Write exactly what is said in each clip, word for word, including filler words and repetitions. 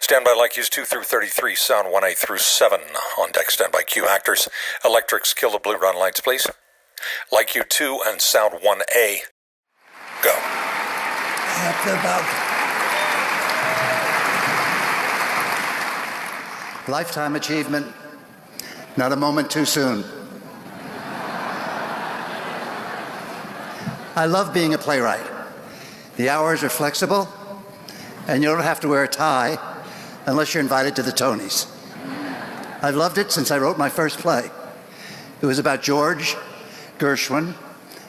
Standby light cues two through thirty-three, sound one eight through seven. On deck, standby cue actors. Electrics, kill the blue run lights, please. Light cue two and sound one A. Go. At the balcony. Lifetime achievement. Not a moment too soon. I love being a playwright. The hours are flexible, and you don't have to wear a tie unless you're invited to the Tonys. I've loved it since I wrote my first play. It was about George Gershwin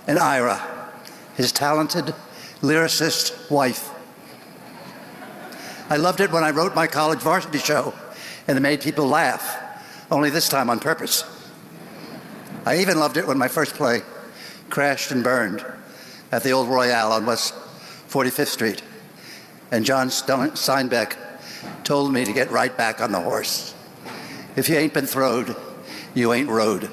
and Ira, his talented lyricist wife. I loved it when I wrote my college varsity show, and it made people laugh, only this time on purpose. I even loved it when my first play crashed and burned at the old Royale on West forty-fifth Street, and John Steinbeck told me to get right back on the horse. If you ain't been throwed, you ain't rode.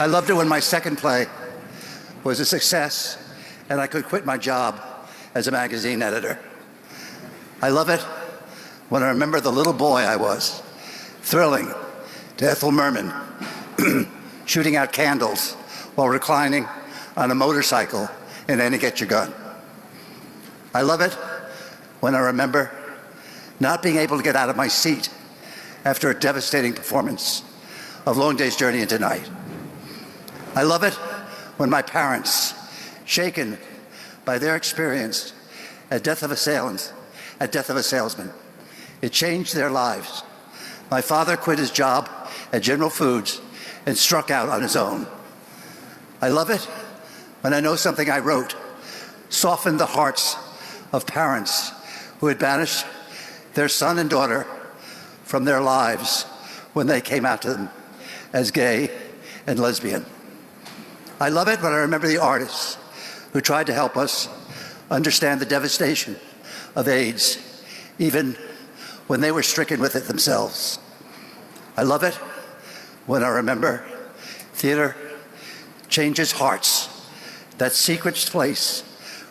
I loved it when my second play was a success and I could quit my job as a magazine editor. I love it when I remember the little boy I was, thrilling to Ethel Merman, shooting out candles while reclining on a motorcycle in Annie Get Your Gun. I love it when I remember not being able to get out of my seat after a devastating performance of Long Day's Journey into Night. I love it when my parents, shaken by their experience at Death of a Salesman, at Death of a Salesman, it changed their lives. My father quit his job at General Foods and struck out on his own. I love it when I know something I wrote softened the hearts of parents who had banished their son and daughter from their lives when they came out to them as gay and lesbian. I love it when I remember the artists who tried to help us understand the devastation of AIDS, even when they were stricken with it themselves. I love it when I remember theater changes hearts, that secret place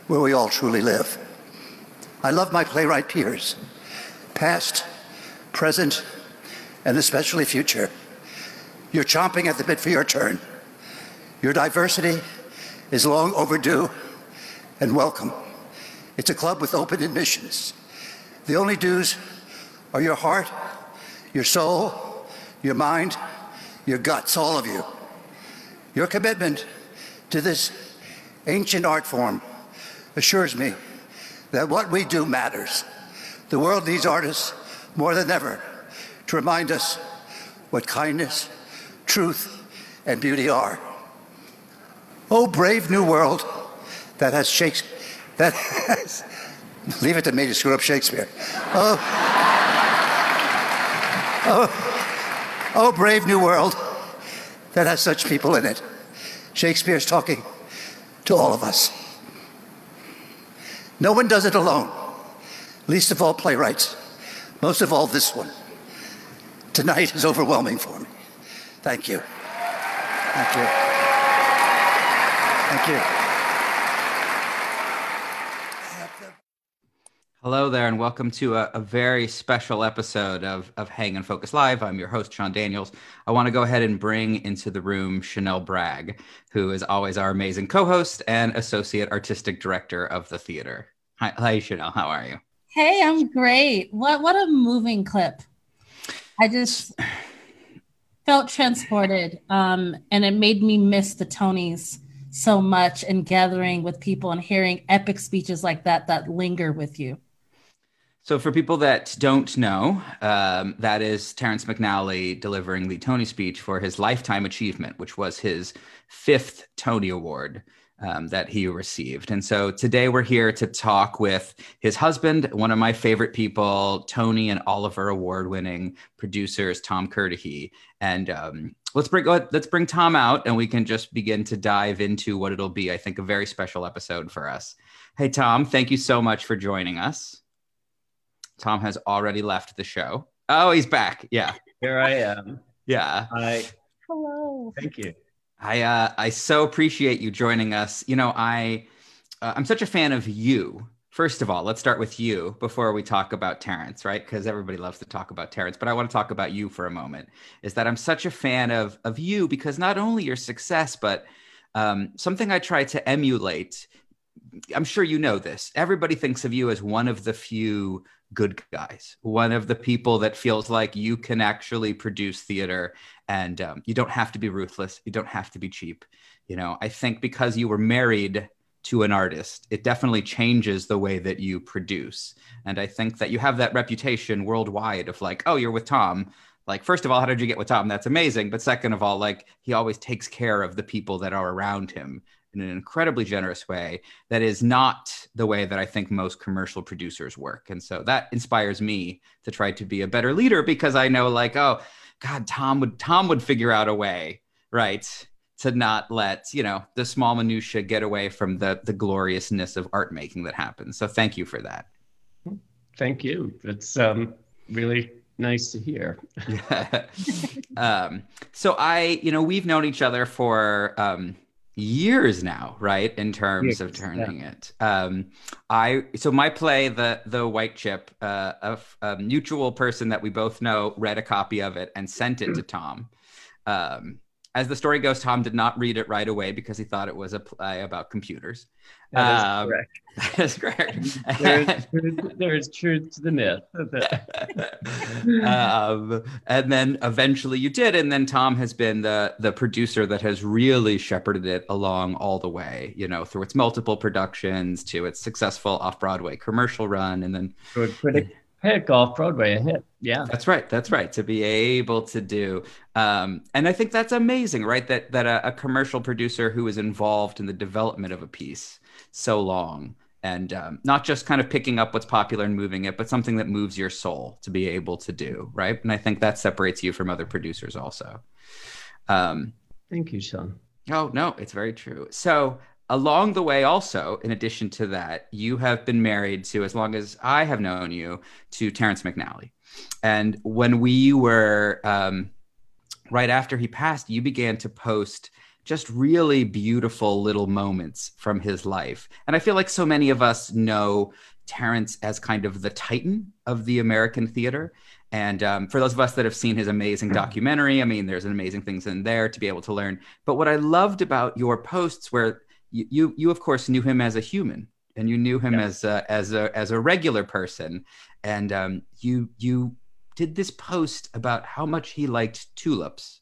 where we all truly live. I love my playwright peers, past, present, and especially future. You're chomping at the bit for your turn. Your diversity is long overdue and welcome. It's a club with open admissions. The only dues are your heart, your soul, your mind, your guts, all of you. Your commitment to this ancient art form assures me that what we do matters. The world needs artists more than ever to remind us what kindness, truth, and beauty are. Oh, brave new world that has Shakespeare, that has, leave it to me to screw up Shakespeare. Oh, oh, oh, brave new world that has such people in it. Shakespeare's talking to all of us. No one does it alone, least of all playwrights, most of all this one. Tonight is overwhelming for me. Thank you. Thank you. Thank you. Hello there, and welcome to a, a very special episode of, of Hang and Focus Live. I'm your host, Sean Daniels. I want to go ahead and bring into the room Chanel Bragg, who is always our amazing co-host and associate artistic director of the theater. Hi, hi Chanel. How are you? Hey, I'm great. What, what a moving clip. I just felt transported, um, and it made me miss the Tonys so much, and gathering with people and hearing epic speeches like that that linger with you. So for people that don't know, um, that is Terrence McNally delivering the Tony speech for his lifetime achievement, which was his fifth Tony Award um, that he received. And so today we're here to talk with his husband, one of my favorite people, Tony and Oliver award-winning producers, Tom Kirdahy. And um, let's bring go ahead, let's bring Tom out, and we can just begin to dive into what it'll be, I think, a very special episode for us. Hey, Tom, thank you so much for joining us. Tom has already left the show. Oh, he's back. Yeah. Here I am. Yeah. Hi. Hello. Thank you. I uh, I so appreciate you joining us. You know, I uh, I'm such a fan of you. First of all, let's start with you before we talk about Terrence, right? Because everybody loves to talk about Terrence, but I want to talk about you for a moment, is that I'm such a fan of, of you because not only your success, but um, something I try to emulate. I'm sure you know this. Everybody thinks of you as one of the few good guys, one of the people that feels like you can actually produce theater and um, you don't have to be ruthless. You don't have to be cheap. You know, I think because you were married to an artist, it definitely changes the way that you produce. And I think that you have that reputation worldwide of like, oh, you're with Tom. Like, first of all, how did you get with Tom? That's amazing. But second of all, like, he always takes care of the people that are around him in an incredibly generous way that is not the way that I think most commercial producers work. And so that inspires me to try to be a better leader because I know like, oh God, Tom would, Tom would figure out a way, right? To not let, you know, the small minutia get away from the, the gloriousness of art making that happens. So thank you for that. Thank you. That's um, really nice to hear. Yeah. um, so I, you know, we've known each other for, um, years now, right? In terms of turning yeah. it. Um, I, so my play, The the White Chip, uh, a, a mutual person that we both know read a copy of it and sent it to Tom. Um, as the story goes, Tom did not read it right away because he thought it was a play about computers. That um, is correct. That is correct. There's, there's, there's truth to the myth. um, and then eventually you did. And then Tom has been the, the producer that has really shepherded it along all the way, you know, through its multiple productions to its successful off-Broadway commercial run. And then so pick off Broadway a hit. Yeah, that's right. That's right. To be able to do. Um, and I think that's amazing, right? That that a, a commercial producer who is involved in the development of a piece so long and um, not just kind of picking up what's popular and moving it, but something that moves your soul to be able to do. Right. And I think that separates you from other producers also. Um, Thank you, Sean. Oh, no, it's very true. So along the way also, in addition to that, you have been married to, as long as I have known you, to Terrence McNally. And when we were, um, right after he passed, you began to post just really beautiful little moments from his life. And I feel like so many of us know Terrence as kind of the titan of the American theater. And um, for those of us that have seen his amazing documentary, I mean, there's amazing things in there to be able to learn. But what I loved about your posts where You, you, you of course knew him as a human, and you knew him yeah. as a, as a, as a regular person, and um, you, you did this post about how much he liked tulips,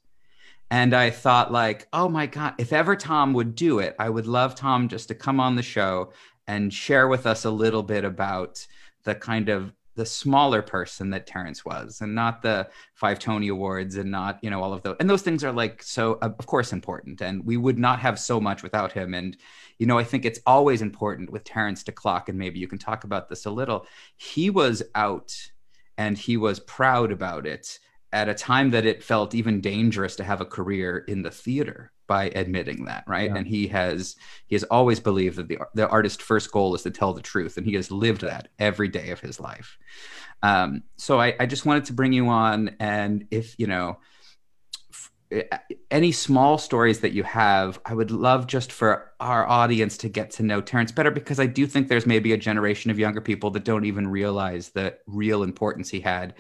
and I thought like, oh my God, if ever Tom would do it, I would love Tom just to come on the show and share with us a little bit about the kind of the smaller person that Terrence was, and not the five Tony Awards, and not, you know, all of those. And those things are like, so uh, of course important. And we would not have so much without him. And, you know, I think it's always important with Terrence to clock, and maybe you can talk about this a little. He was out and he was proud about it at a time that it felt even dangerous to have a career in the theater by admitting that, right? Yeah. And he has he has always believed that the, the artist's first goal is to tell the truth, and he has lived that every day of his life. Um, so I, I just wanted to bring you on, and if, you know, f- any small stories that you have, I would love just for our audience to get to know Terrence better, because I do think there's maybe a generation of younger people that don't even realize the real importance he had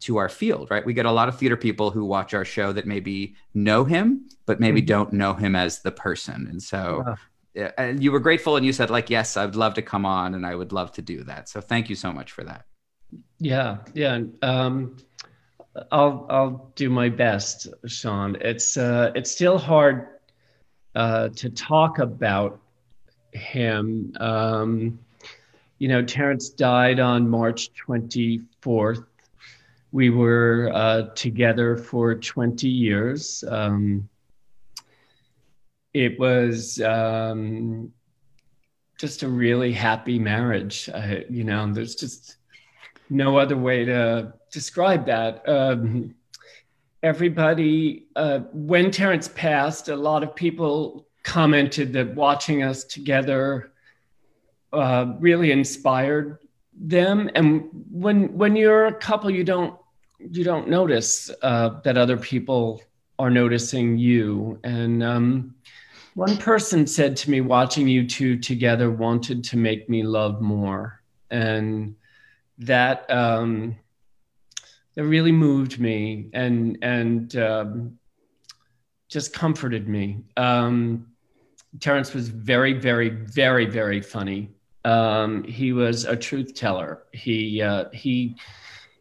to our field, right? We get a lot of theater people who watch our show that maybe know him, but maybe mm-hmm. don't know him as the person. And so yeah. and you were grateful and you said like, yes, I'd love to come on and I would love to do that. So thank you so much for that. Yeah, yeah. Um, I'll I'll do my best, Sean. It's, uh, it's still hard uh, to talk about him. Um, you know, Terrence died on March twenty-fourth. We were uh, together for twenty years. Um, it was um, just a really happy marriage. I, you know, there's just no other way to describe that. Um, everybody, uh, when Terrence passed, a lot of people commented that watching us together uh, really inspired them. And when when you're a couple, you don't you don't notice uh, that other people are noticing you. And um, One person said to me, watching you two together wanted to make me love more. And that, um, that really moved me and, and um, just comforted me. Um, Terrence was very, very, very, very funny. Um, he was a truth teller. He, uh, he,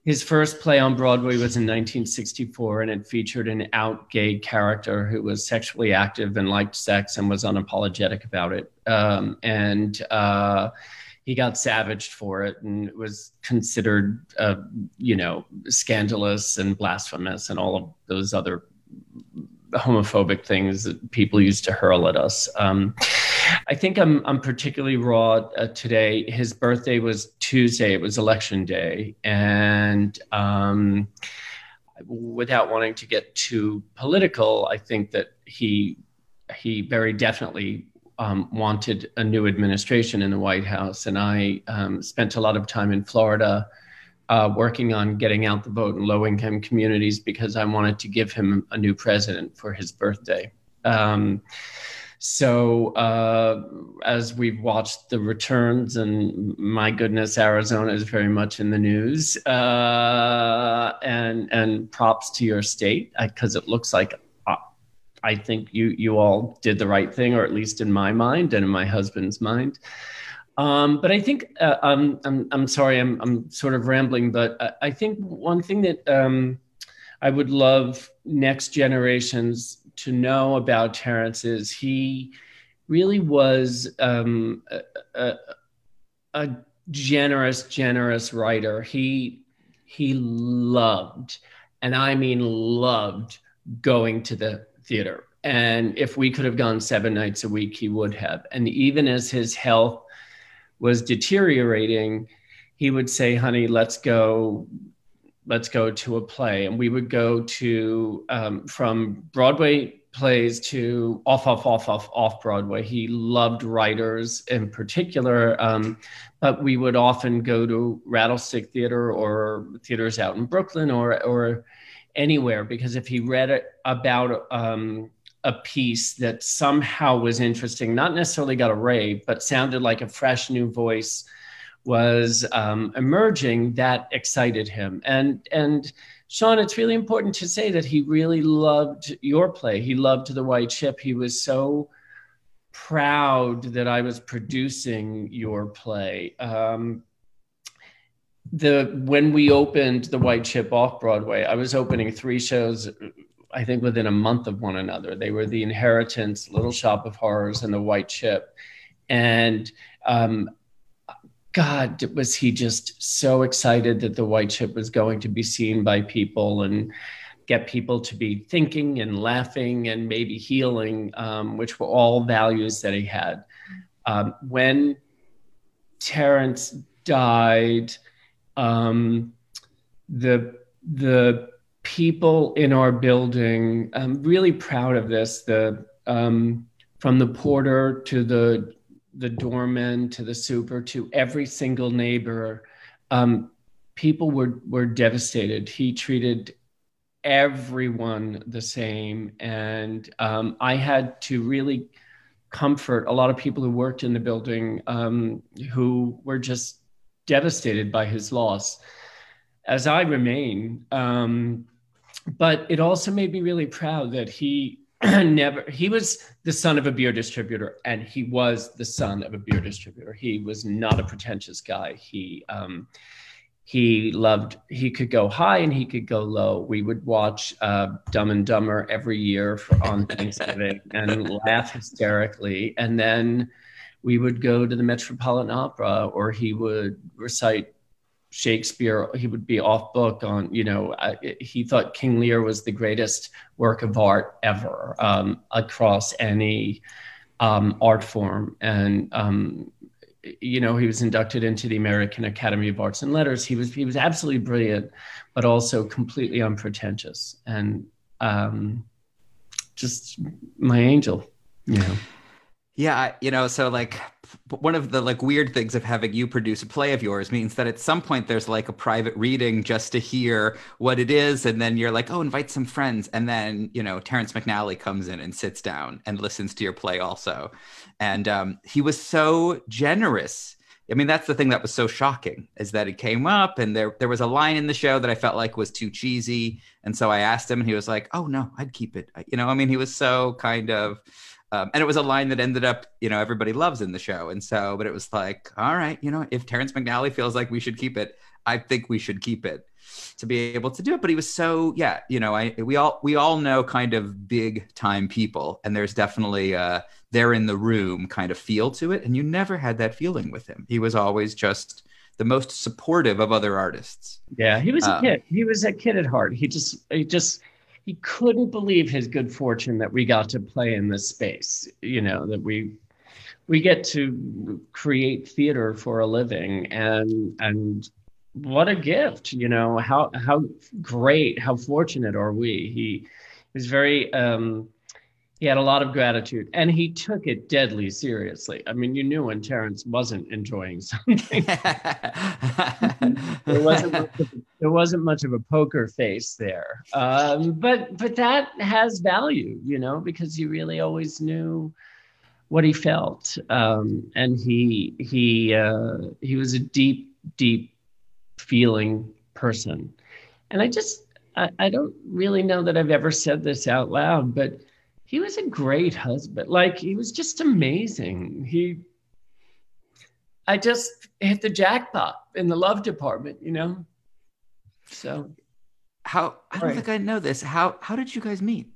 his first play on Broadway was in nineteen sixty-four, and it featured an out gay character who was sexually active and liked sex and was unapologetic about it. Um, and uh, he got savaged for it, and it was considered, uh, you know, scandalous and blasphemous and all of those other homophobic things that people used to hurl at us. Um, I think I'm I'm particularly raw uh, today. His birthday was Tuesday. It was election day. And um, without wanting to get too political, I think that he he very definitely um, wanted a new administration in the White House. And I um, spent a lot of time in Florida uh, working on getting out the vote in low-income communities because I wanted to give him a new president for his birthday. Um, So uh, as we've watched the returns, and my goodness, Arizona is very much in the news. Uh, and and props to your state, because it looks like uh, I think you you all did the right thing, or at least in my mind and in my husband's mind. Um, but I think uh, I'm, I'm I'm sorry I'm I'm sort of rambling, but I, I think one thing that um, I would love next generations to know about Terrence is he really was um, a, a, a generous, generous writer. He he loved, and I mean loved, going to the theater. And if we could have gone seven nights a week, he would have. And even as his health was deteriorating, he would say, honey, let's go let's go to a play. And we would go to, um, from Broadway plays to off, off, off, off, off Broadway. He loved writers in particular, um, but we would often go to Rattlestick Theater or theaters out in Brooklyn or or anywhere, because if he read about um, a piece that somehow was interesting, not necessarily got a rave, but sounded like a fresh new voice was um, emerging, that excited him. And, and Sean, it's really important to say that he really loved your play. He loved The White Ship. He was so proud that I was producing your play. Um, the when we opened The White Ship off-Broadway, I was opening three shows, I think within a month of one another. They were The Inheritance, Little Shop of Horrors, and The White Chip. And um, God, was he just so excited that The White Chip was going to be seen by people and get people to be thinking and laughing and maybe healing, um, which were all values that he had. Um, when Terrence died, um, the, the people in our building, I'm really proud of this, the, um, from the porter to the the doorman, to the super, to every single neighbor, um, people were, were devastated. He treated everyone the same. And um, I had to really comfort a lot of people who worked in the building um, who were just devastated by his loss, as I remain. Um, but it also made me really proud that he never, he was the son of a beer distributor, and he was the son of a beer distributor. He was not a pretentious guy. He, um, he loved, he could go high and he could go low. We would watch uh, Dumb and Dumber every year for, on Thanksgiving and laugh hysterically. And then we would go to the Metropolitan Opera, or he would recite Shakespeare. He would be off book on, you know, uh, he thought King Lear was the greatest work of art ever um, across any um, art form. And, um, you know, he was inducted into the American Academy of Arts and Letters. He was, he was absolutely brilliant, but also completely unpretentious and um, just my angel, you know. Yeah, you know, so like one of the like weird things of having you produce a play of yours means that at some point there's like a private reading just to hear what it is. And then you're like, oh, invite some friends. And then, you know, Terrence McNally comes in and sits down and listens to your play also. And um, he was so generous. I mean, that's the thing that was so shocking is that it came up and there there was a line in the show that I felt like was too cheesy. And so I asked him and he was like, oh, no, I'd keep it. You know, I mean, he was so kind of. Um, and it was a line that ended up, you know, everybody loves in the show. And so, but it was like, all right, you know, if Terrence McNally feels like we should keep it, I think we should keep it to be able to do it. But he was so, yeah, you know, I, we all, we all know kind of big time people, and there's definitely uh they're in the room kind of feel to it. And you never had that feeling with him. He was always just the most supportive of other artists. Yeah. He was um, a kid. He was a kid at heart. He just, he just, He couldn't believe his good fortune that we got to play in this space, you know, that we we get to create theater for a living. And and what a gift, you know, how how great, how fortunate are we? He was very, um, he had a lot of gratitude, and he took it deadly seriously. I mean, you knew when Terrence wasn't enjoying something. There wasn't much of, there wasn't much of a poker face there, um, but but that has value, you know, because he really always knew what he felt, um, and he he uh, he was a deep, deep feeling person. And I just I, I don't really know that I've ever said this out loud, but he was a great husband. Like, he was just amazing. He. I just hit the jackpot in the love department, you know? So. How, I don't right. think I know this. How, how did you guys meet?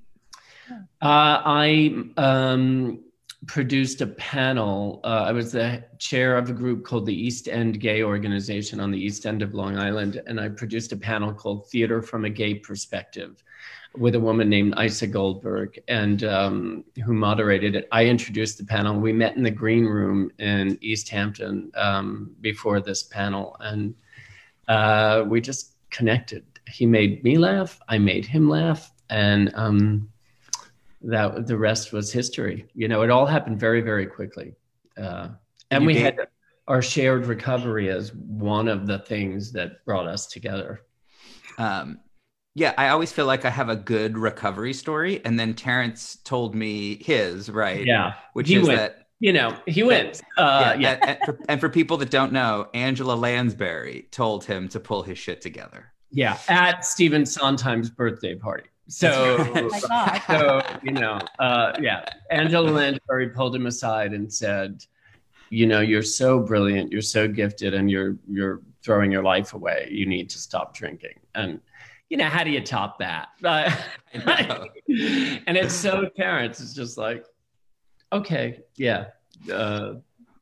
Uh, I um, produced a panel. Uh, I was the chair of a group called the East End Gay Organization on the East End of Long Island. And I produced a panel called Theater from a Gay Perspective with a woman named Isa Goldberg, and um, who moderated it. I introduced the panel. We met in the green room in East Hampton um, before this panel, and uh, we just connected. He made me laugh. I made him laugh, and um, that the rest was history. You know, it all happened very, very quickly. Uh, and you we did. had our shared recovery as one of the things that brought us together. Um. Yeah, I always feel like I have a good recovery story. And then Terrence told me his, right? Yeah. Which he is went. that, you know, he wins. Uh, yeah. yeah. and, and, for, and for people that don't know, Angela Lansbury told him to pull his shit together. Yeah. At Stephen Sondheim's birthday party. So, right. so you know, uh, yeah. Angela Lansbury pulled him aside and said, you know, you're so brilliant. You're so gifted, and you're, you're throwing your life away. You need to stop drinking. And, you know, how do you top that? Uh, and it's so Terrence. It's just like, okay, yeah. Uh,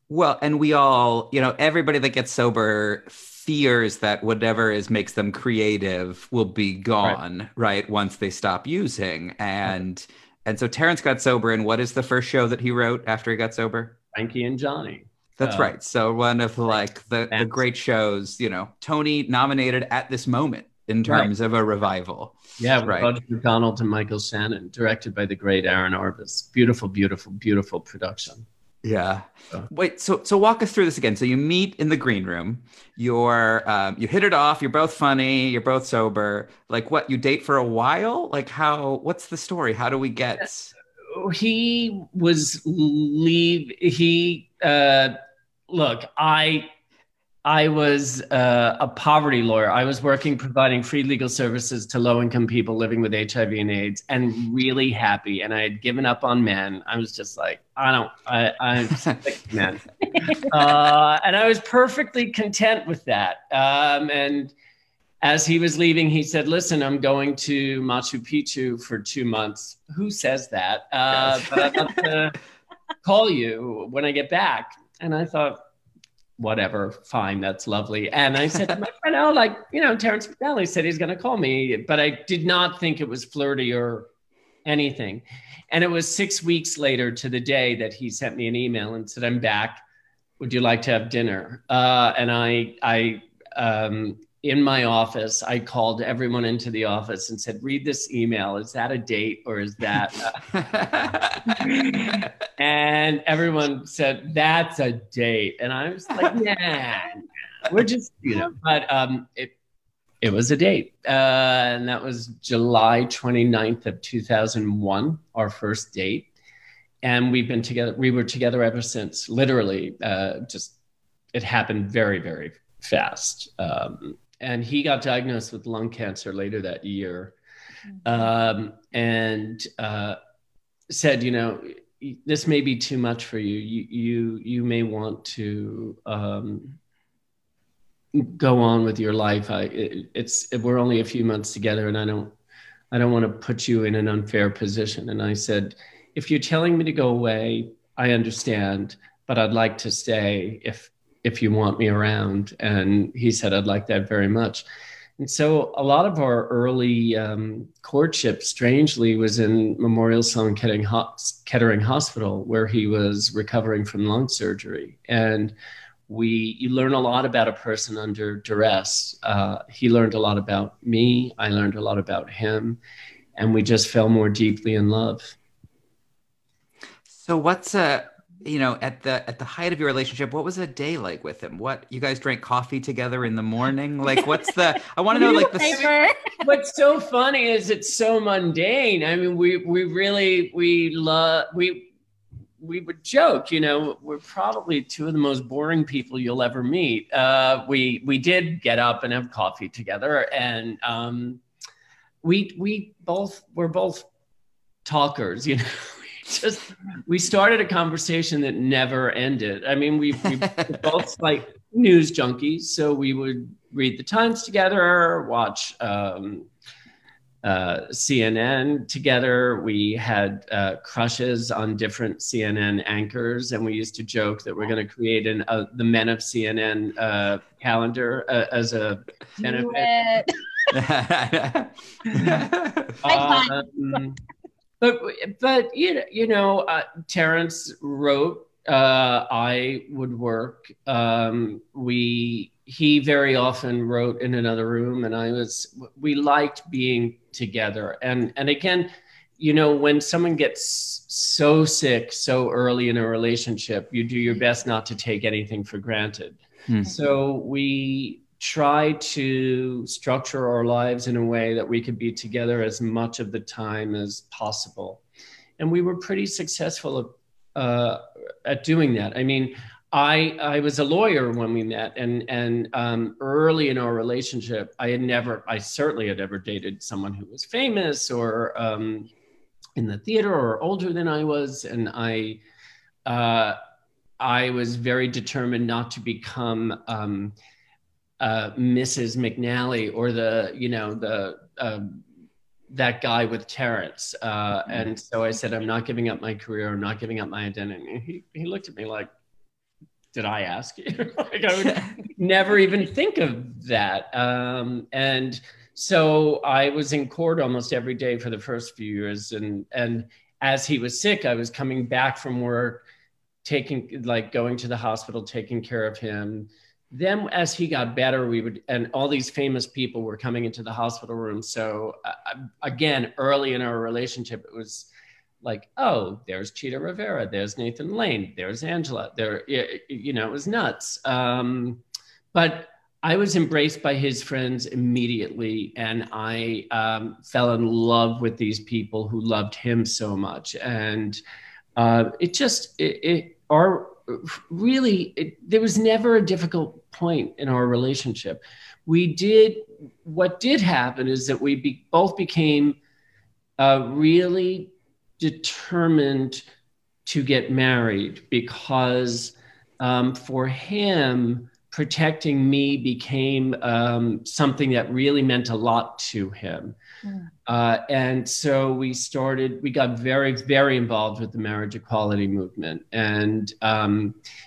well, and we all, you know, everybody that gets sober fears that whatever is makes them creative will be gone, right, right once they stop using. And right. and so Terrence got sober. And what is the first show that he wrote after he got sober? Frankie and Johnny. That's uh, right. So one of like the, the great shows, you know, Tony nominated at this moment. In terms right. of a revival. Yeah, right. Roger McDonald and Michael Shannon, directed by the great Aaron Arbus. Beautiful, beautiful, beautiful production. Yeah. So. Wait, so so walk us through this again. So you meet in the green room, you're, um, you hit it off, you're both funny, you're both sober. Like what, you date for a while? Like how, what's the story? How do we get? He was leave, he, uh, look, I, I was uh, a poverty lawyer. I was working, providing free legal services to low-income people living with H I V and AIDS, and really happy. And I had given up on men. I was just like, I don't, I, I'm sick of men. Uh, and I was perfectly content with that. Um, and as he was leaving, he said, listen, I'm going to Machu Picchu for two months. Who says that? Uh, but I'd love to call you when I get back. And I thought, whatever, fine, that's lovely. And I said to my friend, oh, like, you know, Terrence McNally said he's gonna call me, but I did not think it was flirty or anything. And it was six weeks later to the day that he sent me an email and said, I'm back, would you like to have dinner? Uh, and I, I um, in my office, I called everyone into the office and said, read this email. Is that a date or is that? A... and everyone said, that's a date. And I was like, nah, nah, we're just, you know, but um, it, it was a date. Uh, and that was July twenty-ninth of two thousand one, our first date. And we've been together, we were together ever since, literally, uh, just, it happened very, very fast. Um, And he got diagnosed with lung cancer later that year, um, and uh, said, you know, this may be too much for you. You you, you may want to um, go on with your life. I, it, it's it, we're only a few months together, and I don't I don't want to put you in an unfair position. And I said, if you're telling me to go away, I understand, but I'd like to stay if. if you want me around. And he said, I'd like that very much. And so a lot of our early um, courtship, strangely, was in Memorial Sloan Kettering, Ho- Kettering Hospital, where he was recovering from lung surgery. And we, you learn a lot about a person under duress. Uh, he learned a lot about me. I learned a lot about him. And we just fell more deeply in love. So what's a, you know, at the at the height of your relationship, what was a day like with him? What, you guys drank coffee together in the morning? Like, what's the, I want to know, like, the. What's so funny is it's so mundane. I mean, we we really, we love, we, we would joke, you know, we're probably two of the most boring people you'll ever meet. Uh, we, we did get up and have coffee together, and um, we, we both, we're both talkers, you know. Just, we started a conversation that never ended. I mean, we, we were both like news junkies, so we would read the Times together, watch um, uh, C N N together. We had uh, crushes on different C N N anchors, and we used to joke that we're going to create an uh, the Men of C N N uh, calendar uh, as a benefit. um, But, but you know, you know uh, Terrence wrote, uh, I would work. Um, we, he very often wrote in another room, and I was, we liked being together. And, and again, you know, when someone gets so sick so early in a relationship, you do your best not to take anything for granted. Hmm. So we try to structure our lives in a way that we could be together as much of the time as possible. And we were pretty successful uh, at doing that. I mean, I I was a lawyer when we met, and, and um, early in our relationship, I had never, I certainly had ever dated someone who was famous or um, in the theater or older than I was. And I, uh, I was very determined not to become um, Uh, Missus McNally or the, you know, the uh, that guy with Terrence. Uh, mm-hmm. And so I said, I'm not giving up my career. I'm not giving up my identity. He, he looked at me like, did I ask you? Like, I would never even think of that. Um, and so I was in court almost every day for the first few years. And, and as he was sick, I was coming back from work, taking, like going to the hospital, taking care of him. Then as he got better, we would, and all these famous people were coming into the hospital room. So uh, again, early in our relationship, it was like, oh, there's Cheetah Rivera, there's Nathan Lane, there's Angela, there, you know, it was nuts. Um, but I was embraced by his friends immediately. And I um, fell in love with these people who loved him so much. And uh, it just, it, it our, really, it, there was never a difficult point in our relationship. We did, what did happen is that we be, both became uh, really determined to get married, because um, for him, protecting me became um, something that really meant a lot to him. Mm. Uh, and so we started, we got very, very involved with the marriage equality movement. And um,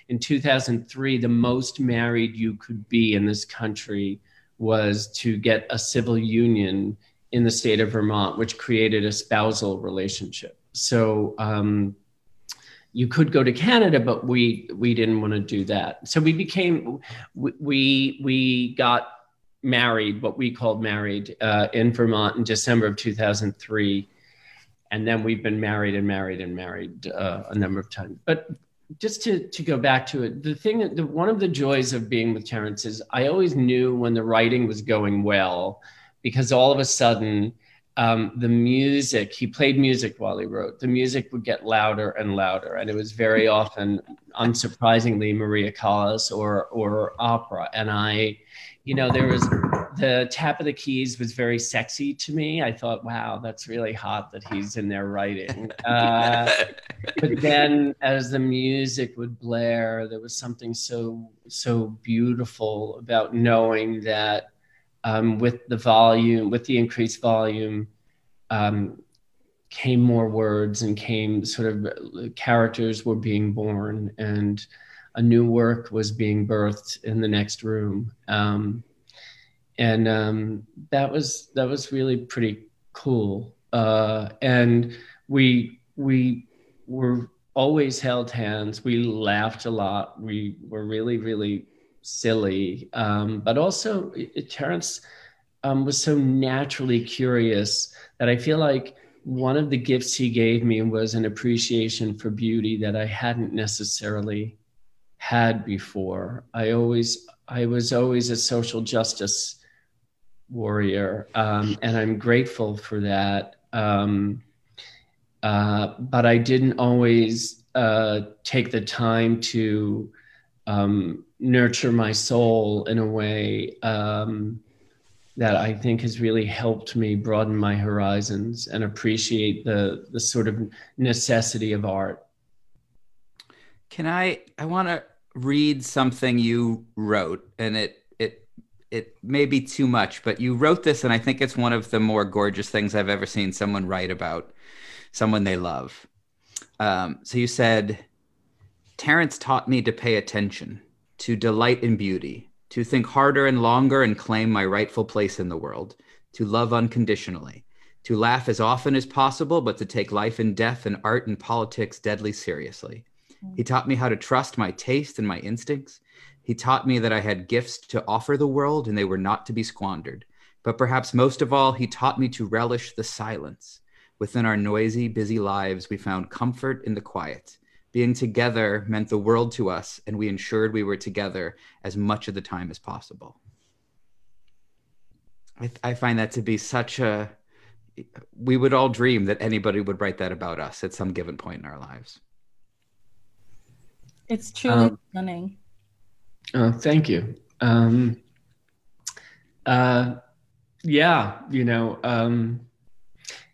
in two thousand three, the most married you could be in this country was to get a civil union in the state of Vermont, which created a spousal relationship. So um, you could go to Canada, but we we didn't want to do that. So we became, we we got married, what we called married, uh, in Vermont in December of two thousand three. And then we've been married and married and married uh, a number of times. But just to, to go back to it, the thing that the, one of the joys of being with Terrence is I always knew when the writing was going well, because all of a sudden um, the music, he played music while he wrote, the music would get louder and louder. And it was very often, unsurprisingly, Maria Callas or, or opera. And I, you know, there was, the tap of the keys was very sexy to me. I thought, wow, that's really hot that he's in there writing. Uh, but then as the music would blare, there was something so, so beautiful about knowing that um, with the volume, with the increased volume, um, came more words and came sort of characters were being born and a new work was being birthed in the next room. Um, And um, that was that was really pretty cool. Uh, and we we were always held hands. We laughed a lot. We were really really silly, um, but also it, Terrence um, was so naturally curious that I feel like one of the gifts he gave me was an appreciation for beauty that I hadn't necessarily had before. I always I was always a social justice warrior, um, and I'm grateful for that. Um, uh, but I didn't always uh, take the time to um, nurture my soul in a way um, that I think has really helped me broaden my horizons and appreciate the the sort of necessity of art. Can I, I want to read something you wrote, and it It may be too much, but you wrote this, and I think it's one of the more gorgeous things I've ever seen someone write about someone they love. Um, so you said, Terrence taught me to pay attention, to delight in beauty, to think harder and longer and claim my rightful place in the world, to love unconditionally, to laugh as often as possible, but to take life and death and art and politics deadly seriously. He taught me how to trust my taste and my instincts. He taught me that I had gifts to offer the world and they were not to be squandered. But perhaps most of all, he taught me to relish the silence. Within our noisy, busy lives, we found comfort in the quiet. Being together meant the world to us, and we ensured we were together as much of the time as possible. I, I find that to be such a, we would all dream that anybody would write that about us at some given point in our lives. It's truly um, stunning. Oh, thank you. Um, uh, yeah, you know, um,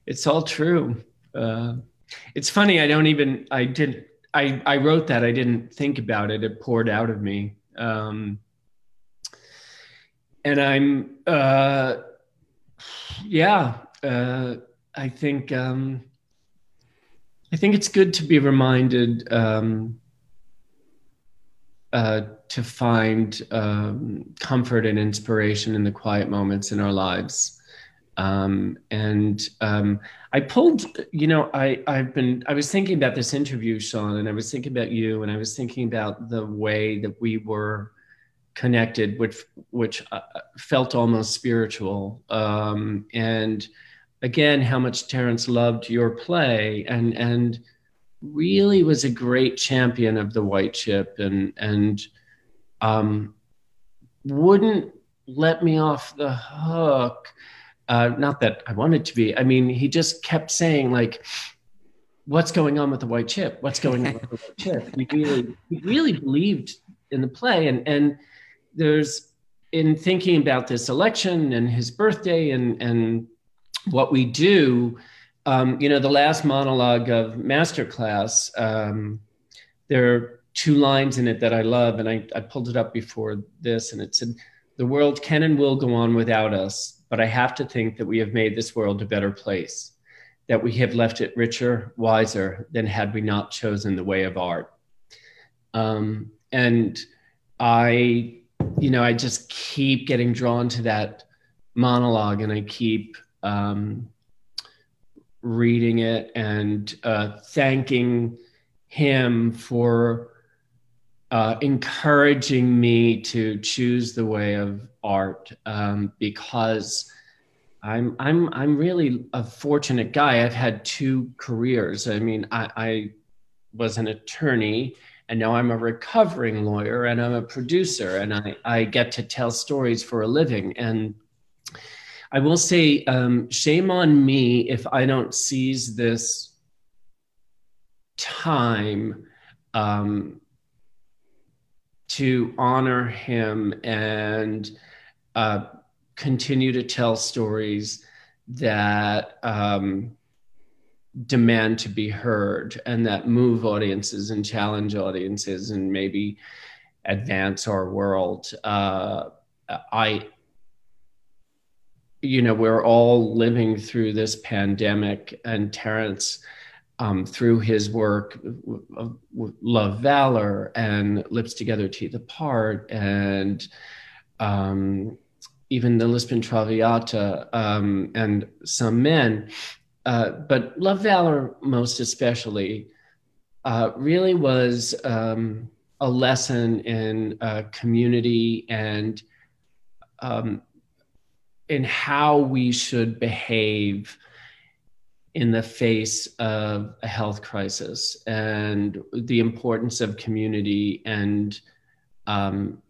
it's all true. Uh, it's funny. I don't even, I didn't, I, I wrote that. I didn't think about it. It poured out of me. Um, and I'm, uh, yeah, uh, I think, um, I think it's good to be reminded, um, Uh, to find um, comfort and inspiration in the quiet moments in our lives. Um, and um, I pulled, you know, I, I've been, I was thinking about this interview, Sean, and I was thinking about you, and I was thinking about the way that we were connected, which, which uh, felt almost spiritual. Um, and again, how much Terrence loved your play and, and, really was a great champion of The White Chip and and um, wouldn't let me off the hook. Uh, not that I wanted to be. I mean, he just kept saying, like, what's going on with The White Chip? What's going on with The White Chip? We really, we really believed in the play. And, and there's, in thinking about this election and his birthday and, and what we do, Um, you know, the last monologue of Masterclass, um, there are two lines in it that I love, and I, I pulled it up before this, and it said, the world can and will go on without us, but I have to think that we have made this world a better place, that we have left it richer, wiser than had we not chosen the way of art. Um, and I, you know, I just keep getting drawn to that monologue, and I keep... Um, reading it and uh, thanking him for uh, encouraging me to choose the way of art, um, because I'm I'm I'm really a fortunate guy. I've had two careers. I mean, I, I was an attorney, and now I'm a recovering lawyer, and I'm a producer, and I, I get to tell stories for a living. And I will say, um, shame on me if I don't seize this time um, to honor him and uh, continue to tell stories that um, demand to be heard and that move audiences and challenge audiences and maybe advance our world. Uh, I, you know, we're all living through this pandemic, and Terrence, um, through his work, Love Valor and Lips Together, Teeth Apart, and um, even the Lisbon Traviata, um, and Some Men, Uh, but Love Valor, most especially, uh, really was um, a lesson in uh, community and um, in how we should behave in the face of a health crisis, and the importance of community and um,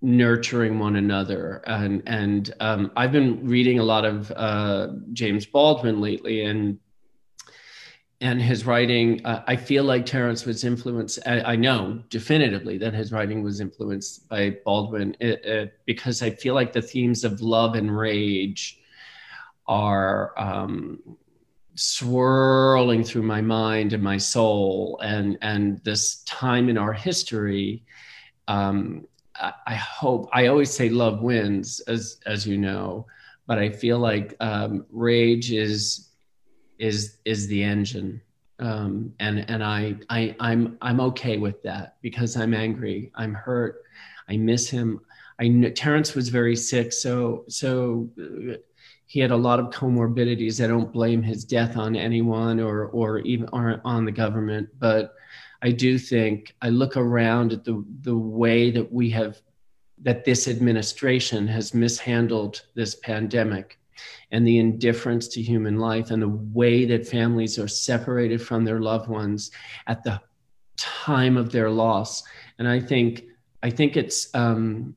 nurturing one another. And and um, I've been reading a lot of uh, James Baldwin lately, and and his writing. Uh, I feel like Terrence was influenced. I, I know definitively that his writing was influenced by Baldwin, it, it, because I feel like the themes of love and rage are um, swirling through my mind and my soul, and and this time in our history. Um, I hope, I always say love wins, as as you know, but I feel like um, rage is is is the engine, um, and and I I I'm I'm okay with that, because I'm angry, I'm hurt, I miss him. I know Terrence was very sick, so so he had a lot of comorbidities. I don't blame his death on anyone or or even or on the government, but I do think, I look around at the, the way that we have, that this administration has mishandled this pandemic, and the indifference to human life, and the way that families are separated from their loved ones at the time of their loss. And I think, I think it's um,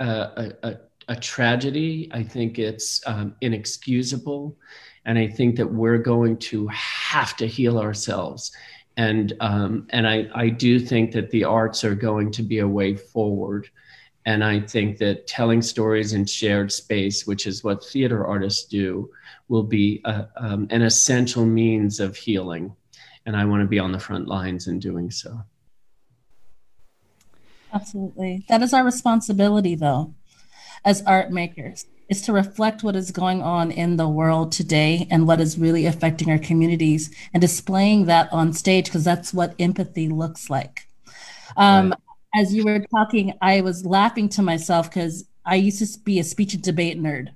a, a, a tragedy. I think it's um, inexcusable. And I think that we're going to have to heal ourselves. And um, and I, I do think that the arts are going to be a way forward. And I think that telling stories in shared space, which is what theater artists do, will be a, um, an essential means of healing. And I want to be on the front lines in doing so. Absolutely. That is our responsibility, though, as art makers, is to reflect what is going on in the world today and what is really affecting our communities, and displaying that on stage, because that's what empathy looks like. Um, right. As you were talking, I was laughing to myself because I used to be a speech and debate nerd.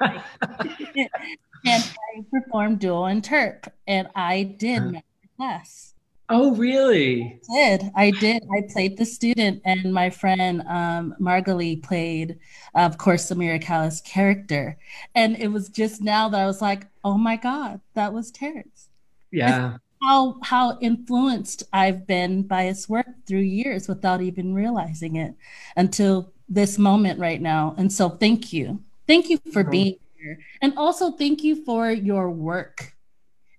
And I performed duo and terp, and I did Masterclass. Oh, really? I did. I did. I played the student, and my friend um, Margali played, of course, Samira Callis' character. And it was just now that I was like, oh my God, that was Terrence. Yeah. How, how influenced I've been by his work through years without even realizing it until this moment right now. And so thank you. Thank you for being here. And also thank you for your work.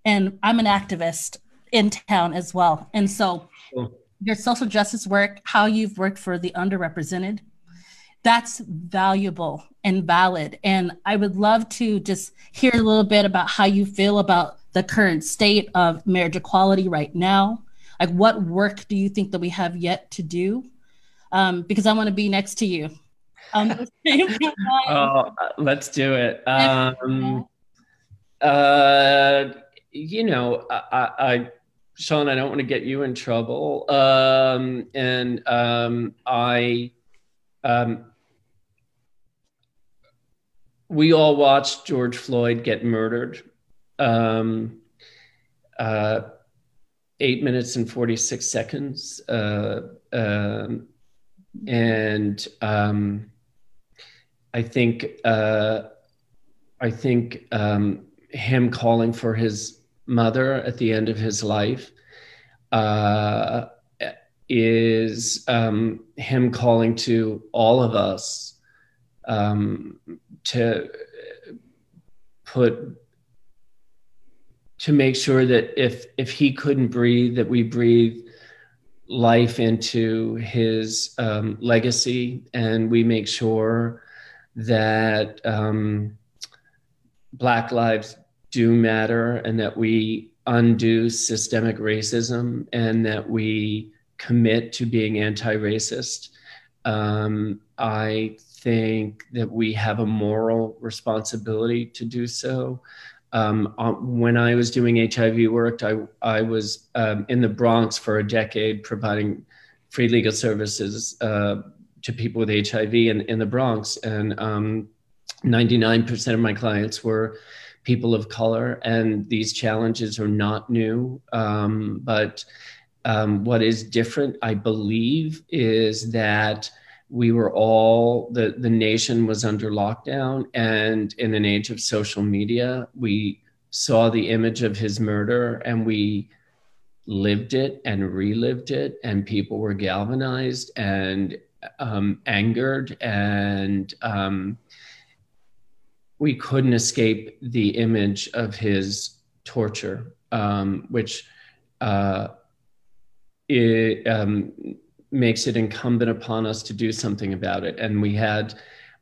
And I'm an activist in town as well. And so your social justice work, how you've worked for the underrepresented, that's valuable and valid. And I would love to just hear a little bit about how you feel about the current state of marriage equality right now. Like, what work do you think that we have yet to do? Um, because I want to be next to you. Um, oh, let's do it. Um, uh, you know, I, I Sean, I don't want to get you in trouble. Um, and um, I, um, we all watched George Floyd get murdered. Um, uh, eight minutes and forty-six seconds. Uh, um, and um, I think, uh, I think um, him calling for his mother at the end of his life uh, is um, him calling to all of us um, to put, to make sure that if if he couldn't breathe, that we breathe life into his um, legacy, and we make sure that um, Black lives do matter, and that we undo systemic racism, and that we commit to being anti-racist. Um, I think that we have a moral responsibility to do so. Um, when I was doing H I V work, I, I was um, in the Bronx for a decade providing free legal services uh, to people with H I V in, in the Bronx. And um, ninety-nine percent of my clients were people of color. And these challenges are not new. Um, but um, what is different, I believe, is that we were all, the, the nation was under lockdown, and in an age of social media, we saw the image of his murder and we lived it and relived it, and people were galvanized and um, angered, and um, we couldn't escape the image of his torture, um, which uh, it, um, makes it incumbent upon us to do something about it. And we had,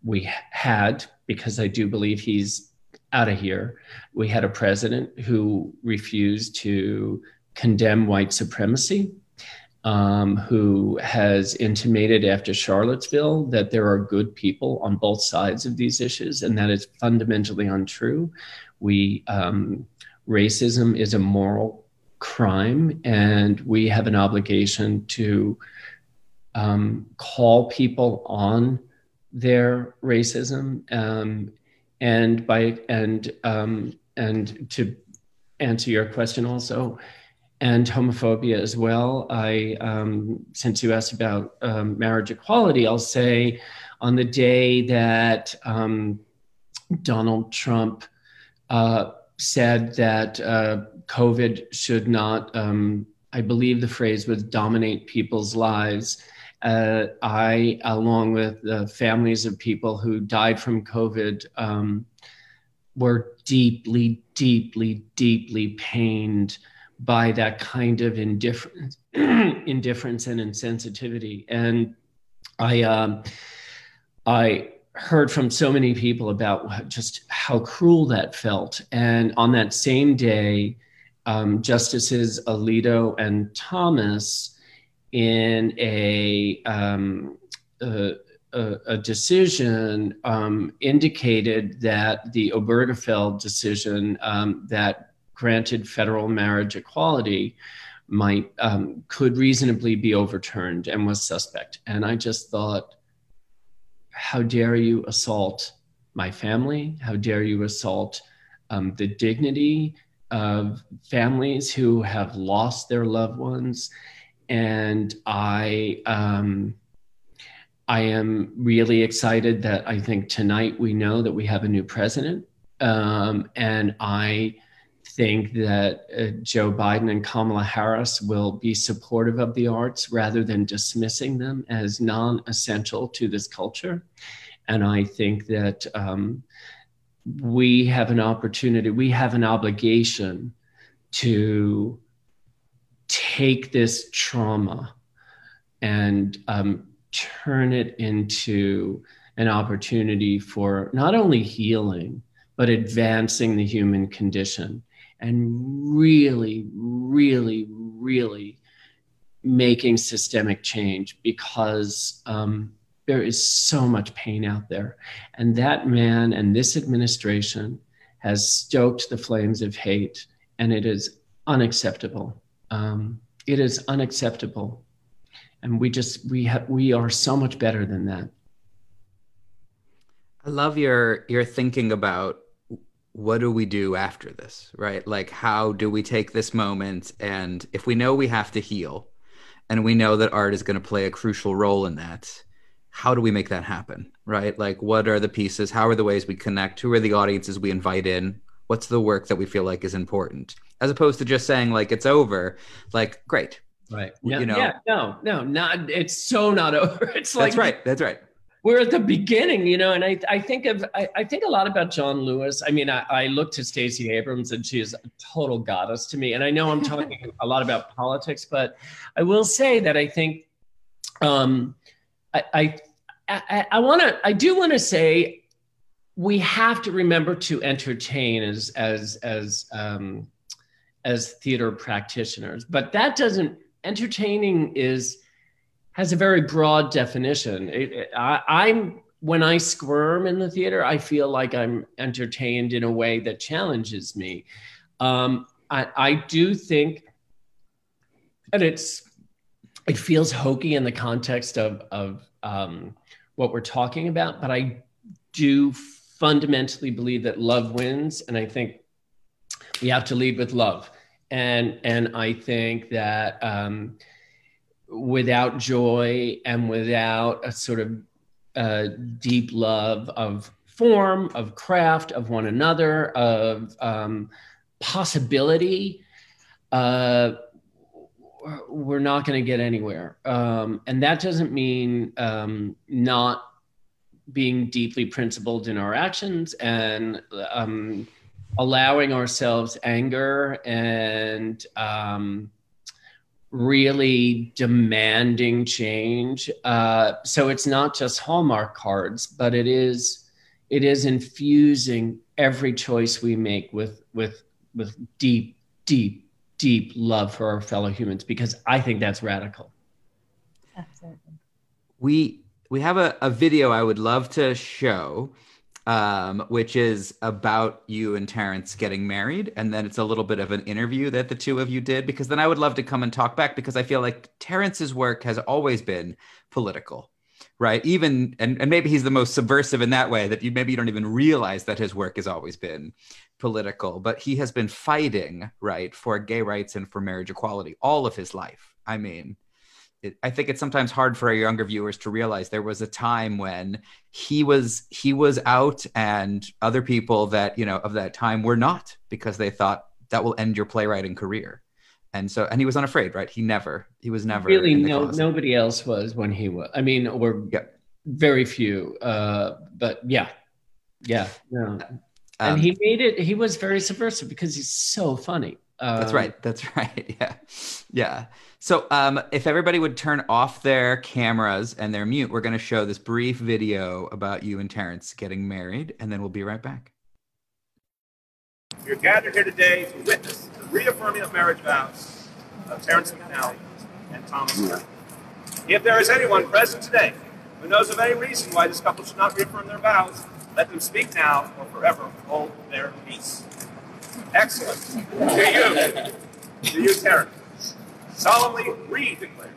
we had, because I do believe he's out of here, we had a president who refused to condemn white supremacy, um, who has intimated after Charlottesville that there are good people on both sides of these issues, and that is fundamentally untrue. We, um, racism is a moral crime, and we have an obligation to Um, call people on their racism, um, and by and um, and to answer your question also, and homophobia as well. I um, since you asked about um, marriage equality, I'll say on the day that um, Donald Trump uh, said that uh, COVID should not, um, I believe the phrase was, dominate people's lives. Uh, I, along with the families of people who died from COVID, um, were deeply, deeply, deeply pained by that kind of indifference, indifference and insensitivity. And I, um, I heard from so many people about just how cruel that felt. And on that same day, um, Justices Alito and Thomas, in a, um, a, a decision, um, indicated that the Obergefell decision um, that granted federal marriage equality might um, could reasonably be overturned, and was suspect. And I just thought, how dare you assault my family? How dare you assault um, the dignity of families who have lost their loved ones? And I, um, I am really excited that I think tonight we know that we have a new president. Um, and I think that uh, Joe Biden and Kamala Harris will be supportive of the arts rather than dismissing them as non-essential to this culture. And I think that um, we have an opportunity, we have an obligation to take this trauma and um, turn it into an opportunity for not only healing, but advancing the human condition, and really, really, really making systemic change, because um, there is so much pain out there. And that man and this administration has stoked the flames of hate, and it is unacceptable. Um, it is unacceptable. And we just, we have, we are so much better than that. I love your, your thinking about what do we do after this, right? Like, how do we take this moment? And if we know we have to heal and we know that art is going to play a crucial role in that, how do we make that happen, right? Like, what are the pieces? How are the ways we connect? Who are the audiences we invite in? What's the work that we feel like is important? As opposed to just saying, like, it's over, like, great. Right. Yeah, you know? Yeah, no, no, not, it's so not over. It's like, that's right, that's right. We're at the beginning, you know, and I, I think of, I, I think a lot about John Lewis. I mean, I, I look to Stacey Abrams and she is a total goddess to me. And I know I'm talking a lot about politics, but I will say that I think, um, I, I, I, I want to, I do want to say we have to remember to entertain as, as, as, um, as theater practitioners, but that doesn't, entertaining is, has a very broad definition. It, it, I, I'm, when I squirm in the theater, I feel like I'm entertained in a way that challenges me. Um, I, I do think, and it's, it feels hokey in the context of, of um, what we're talking about, but I do fundamentally believe that love wins. And I think we have to lead with love. And, and I think that um, without joy and without a sort of uh, deep love of form, of craft, of one another, of um, possibility, uh, we're not going to get anywhere. Um, and that doesn't mean um, not being deeply principled in our actions and um, allowing ourselves anger and um, really demanding change. Uh, so it's not just Hallmark cards, but it is it is infusing every choice we make with with with deep, deep, deep love for our fellow humans, because I think that's radical. Absolutely. We we have a, a video I would love to show, um, which is about you and Terrence getting married. And then it's a little bit of an interview that the two of you did, because then I would love to come and talk back, because I feel like Terrence's work has always been political, right? Even, and, and maybe he's the most subversive in that way that you maybe you don't even realize that his work has always been political, but he has been fighting, right, for gay rights and for marriage equality all of his life. I mean, it, I think it's sometimes hard for our younger viewers to realize there was a time when he was he was out and other people that, you know, of that time were not, because they thought that will end your playwriting career. And so, and he was unafraid, right? He never, he was never really, in the no, closet. Nobody else was when he was, I mean, or yeah. very few, uh, but yeah, yeah, no. Um, and he made it, he was very subversive because he's so funny. Um, that's right. That's right. Yeah. Yeah. So um, if everybody would turn off their cameras and their mute, we're going to show this brief video about you and Terrence getting married, and then we'll be right back. We're gathered here today to witness the reaffirming of marriage vows of Terrence McNally and Tom Kirdahy. If there is anyone present today who knows of any reason why this couple should not reaffirm their vows, let them speak now or forever hold their peace. Excellent. To you, to you, Terrence, solemnly re-declare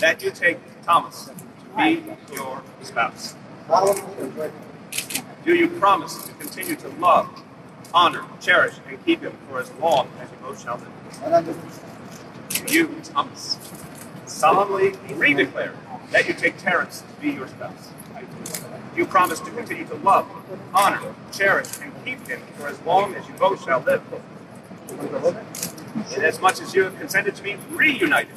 that you take Thomas to be your spouse. Do you promise to continue to love, honor, cherish, and keep him for as long as you both shall live? Do you, Thomas, solemnly re-declare that you take Terrence to be your spouse? You promise to continue to love, honor, cherish, and keep him for as long as you both shall live. And as much as you have consented to be reunited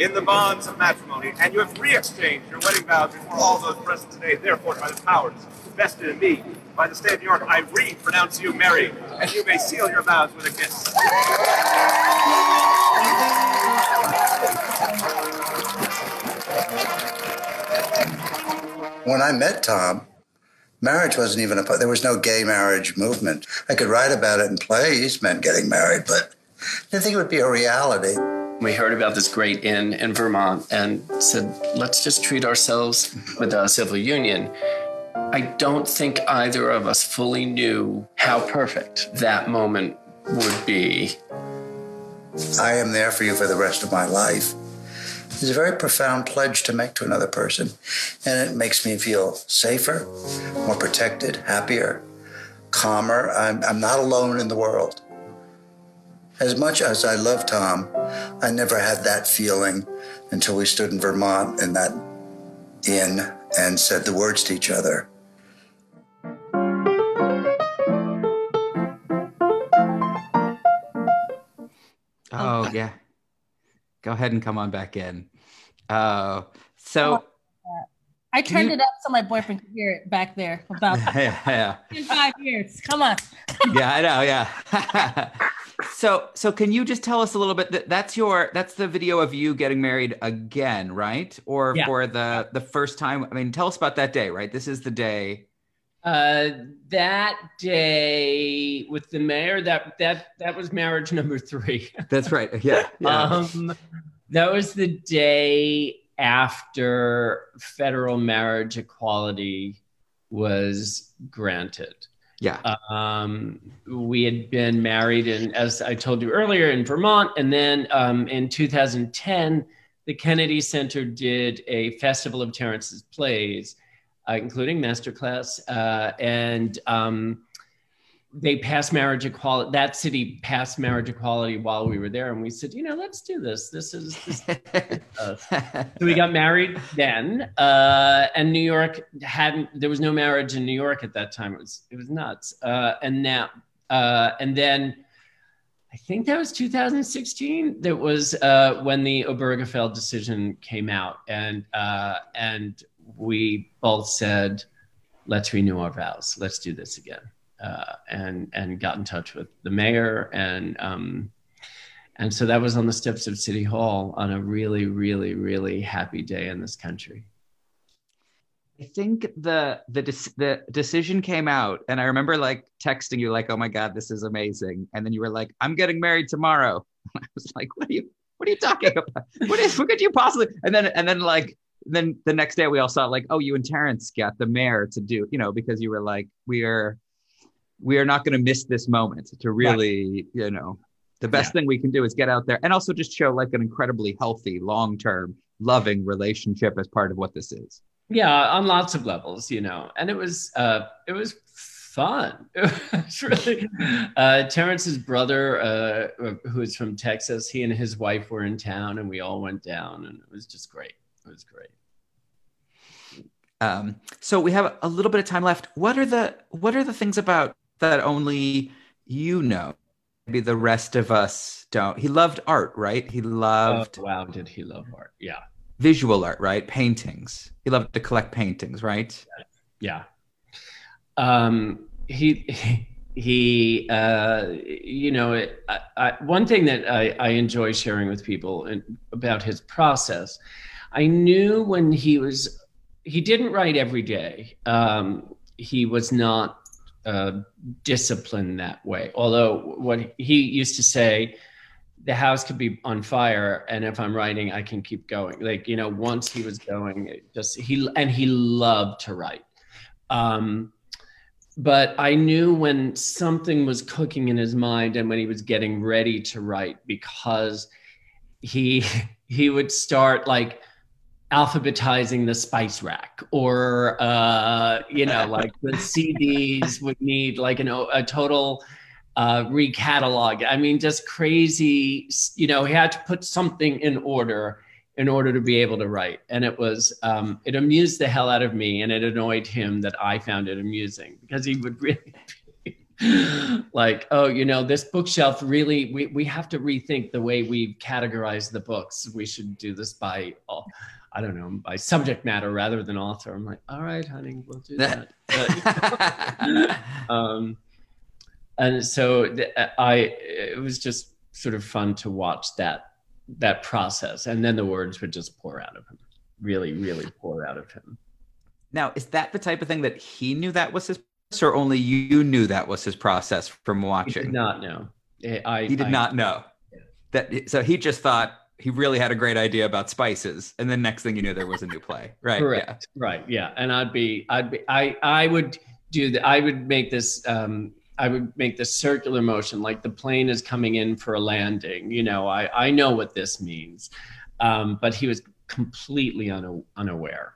in the bonds of matrimony, and you have re-exchanged your wedding vows before all those present today, therefore, by the powers vested in me, by the state of New York, I re-pronounce you married, and you may seal your vows with a kiss. When I met Tom, marriage wasn't even a, there was no gay marriage movement. I could write about it in plays, men getting married, but I didn't think it would be a reality. We heard about this great inn in Vermont and said, let's just treat ourselves with a civil union. I don't think either of us fully knew how perfect that moment would be. I am there for you for the rest of my life. It's a very profound pledge to make to another person, and it makes me feel safer, more protected, happier, calmer. I'm, I'm not alone in the world. As much as I love Tom, I never had that feeling until we stood in Vermont in that inn and said the words to each other. Oh, oh yeah. Go ahead and come on back in. Uh, so I turned you, it up so my boyfriend could hear it back there. About yeah, yeah. In five years. Come on. Yeah, I know. Yeah. so, so can you just tell us a little bit? That, that's your. That's the video of you getting married again, right? Or yeah. for the the first time. I mean, tell us about that day, right? This is the day. Uh, that day with the mayor. That that that was marriage number three. That's right. Yeah. yeah. Um, that was the day after federal marriage equality was granted. Yeah. Um, we had been married in, as I told you earlier, in Vermont. And then um, in two thousand ten, the Kennedy Center did a festival of Terrence's plays, uh, including Masterclass. Uh, and um, they passed marriage equality. That city passed marriage equality while we were there. And we said, you know, let's do this. This is, this is us. So we got married then. Uh, and New York hadn't, there was no marriage in New York at that time. It was, it was nuts. Uh, and now, uh, and then I think that was two thousand sixteen. That was uh, when the Obergefell decision came out. And, uh, and we both said, let's renew our vows. Let's do this again. Uh, and and got in touch with the mayor, and um, and so that was on the steps of City Hall on a really, really, really happy day in this country. I think the the de- the decision came out, and I remember like texting you like, "Oh my God, this is amazing!" And then you were like, "I'm getting married tomorrow." And I was like, "What are you? What are you talking about? What is? What could you possibly?" And then and then like. Then the next day we all saw like, "Oh, you and Terrence got the mayor to do," you know, because you were like, "We are." We are not going to miss this moment to really, right. you know, the best yeah. thing we can do is get out there and also just show like an incredibly healthy, long-term, loving relationship as part of what this is. Yeah, on lots of levels, you know, and it was, uh, it was fun. It was really, uh, Terrence's brother, uh, who is from Texas, he and his wife were in town and we all went down and it was just great. It was great. Um, so we have a little bit of time left. What are the, what are the things about that only you know, maybe the rest of us don't? He loved art, right? He loved... Oh, wow, did he love art, yeah. Visual art, right? Paintings. He loved to collect paintings, right? Yeah. Um, he, he uh, you know, it, I, I, one thing that I, I enjoy sharing with people and about his process, I knew when he was, he didn't write every day. Um, he was not Uh, discipline that way. Although what he used to say, the house could be on fire, and if I'm writing, I can keep going. Like, you know, once he was going, it just he and he loved to write. Um, but I knew when something was cooking in his mind and when he was getting ready to write, because he he would start like alphabetizing the spice rack, or uh, you know, like the C Ds would need like an, a total uh, recatalog. I mean, just crazy. You know, he had to put something in order in order to be able to write, and it was um, it amused the hell out of me, and it annoyed him that I found it amusing, because he would really be like, oh, you know, this bookshelf really we we have to rethink the way we categorize the books. We should do this by all. I don't know, by subject matter rather than author. I'm like, all right, honey, we'll do that. um, and so th- I, it was just sort of fun to watch that that process, and then the words would just pour out of him, really, really pour out of him. Now, is that the type of thing that he knew that was his process, or only you knew that was his process from watching? He did not know. I, he did I, not know. Yeah. That. So he just thought, he really had a great idea about spices, and then next thing you knew, there was a new play, right? Correct, yeah. right, yeah. And I'd be, I'd be, I, I would do the, I would make this, um, I would make this circular motion, like the plane is coming in for a landing. You know, I, I know what this means, um, but he was completely una- unaware.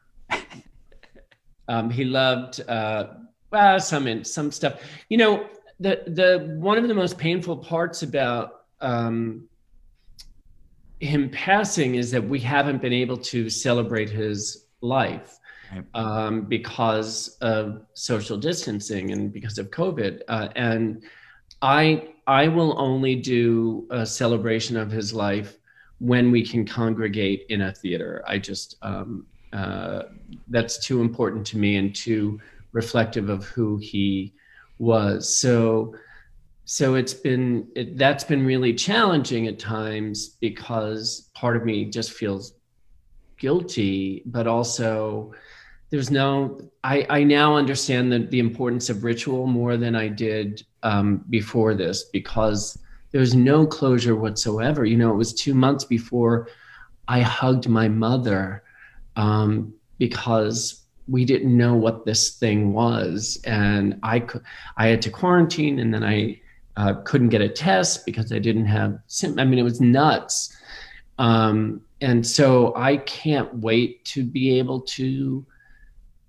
um, he loved uh, uh, some in some stuff. You know, the the one of the most painful parts about um, him passing is that we haven't been able to celebrate his life. Um, because of social distancing and because of COVID. Uh, and I, I will only do a celebration of his life when we can congregate in a theater. I just, um, uh, that's too important to me and too reflective of who he was. So, so it's been, it, that's been really challenging at times, because part of me just feels guilty, but also there's no, I, I now understand the, the importance of ritual more than I did um, before this, because there was no closure whatsoever. You know, it was two months before I hugged my mother um, because we didn't know what this thing was. And I, I had to quarantine, and then I uh, couldn't get a test because I didn't have symptoms. I mean, it was nuts. Um, and so I can't wait to be able to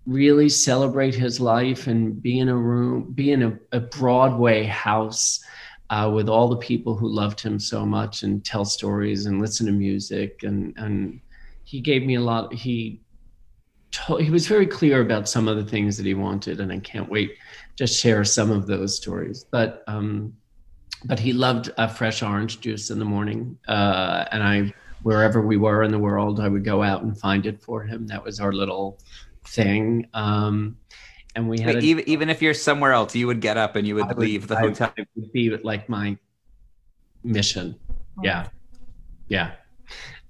really celebrate his life and be in a room, be in a, a Broadway house uh, with all the people who loved him so much, and tell stories and listen to music. And, and he gave me a lot. He told, he was very clear about some of the things that he wanted, and I can't wait to share some of those stories. But, um, but he loved uh, fresh orange juice in the morning. Uh, and I, wherever we were in the world, I would go out and find it for him. That was our little thing. Um, and we had, Wait, a, even, even if you're somewhere else, you would get up and you would, would leave the I hotel. Would, it would be like my mission. Oh. Yeah. Yeah.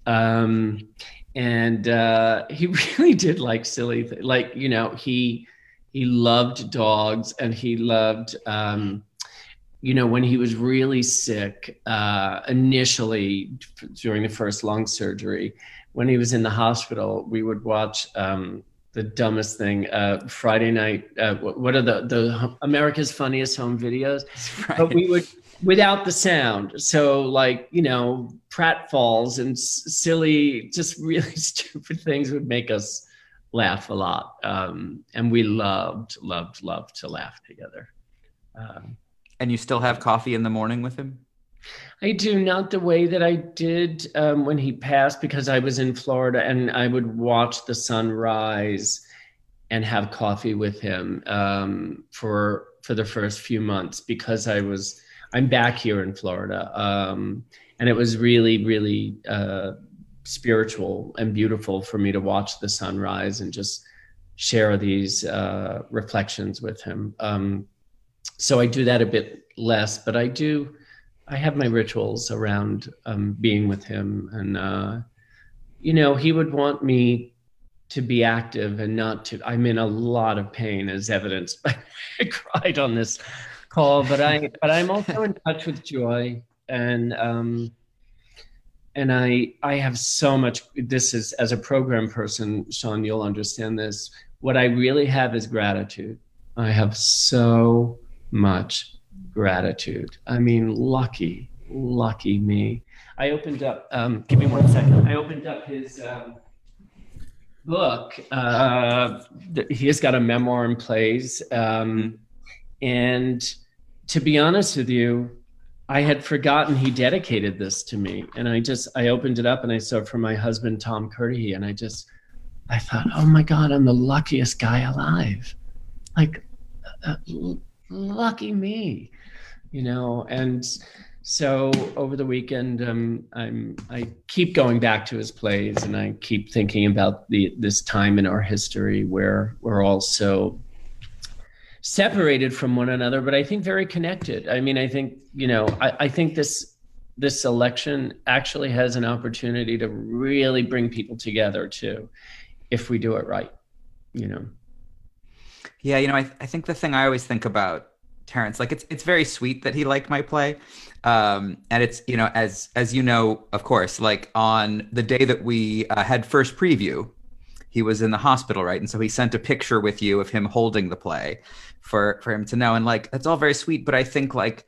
Um, and, uh, he really did like silly, th- like, you know, he, he loved dogs, and he loved, um, you know, when he was really sick, uh, initially during the first lung surgery, when he was in the hospital, we would watch, um, the dumbest thing, uh, Friday night, uh, what are the, the America's Funniest Home Videos, right. But we would, without the sound. So like, you know, pratfalls and s- silly, just really stupid things would make us laugh a lot. Um, and we loved, loved, loved to laugh together. Um, and you still have coffee in the morning with him? I do, not the way that I did um, when he passed, because I was in Florida and I would watch the sun rise and have coffee with him um, for for the first few months, because I was I'm back here in Florida, um, and it was really really uh, spiritual and beautiful for me to watch the sunrise and just share these uh, reflections with him. Um, so I do that a bit less, but I do. I have my rituals around um, being with him, and uh, you know, he would want me to be active and not to. I'm in a lot of pain, as evidenced by I cried on this call, but I but I'm also in touch with joy, and um, and I I have so much. This is, as a program person, Sean, you'll understand this. What I really have is gratitude. I have so much gratitude. I mean, lucky, lucky me. I opened up, um, give me one second. I opened up his um, book. Uh, th- he has got a memoir and plays. Um, and to be honest with you, I had forgotten he dedicated this to me. And I just, I opened it up and I saw it from my husband, Tom Kirdahy. And I just, I thought, oh my God, I'm the luckiest guy alive. Like, uh, lucky me. You know, and so over the weekend, um, I'm I keep going back to his plays, and I keep thinking about the this time in our history where we're all so separated from one another, but I think very connected. I mean, I think you know, I, I think this this election actually has an opportunity to really bring people together too, if we do it right. You know. Yeah, you know, I th- I think the thing I always think about, Terrence, like it's it's very sweet that he liked my play, um, and it's you know as as you know, of course, like on the day that we uh, had first preview, he was in the hospital, right? And so he sent a picture with you of him holding the play for for him to know, and like that's all very sweet. But I think like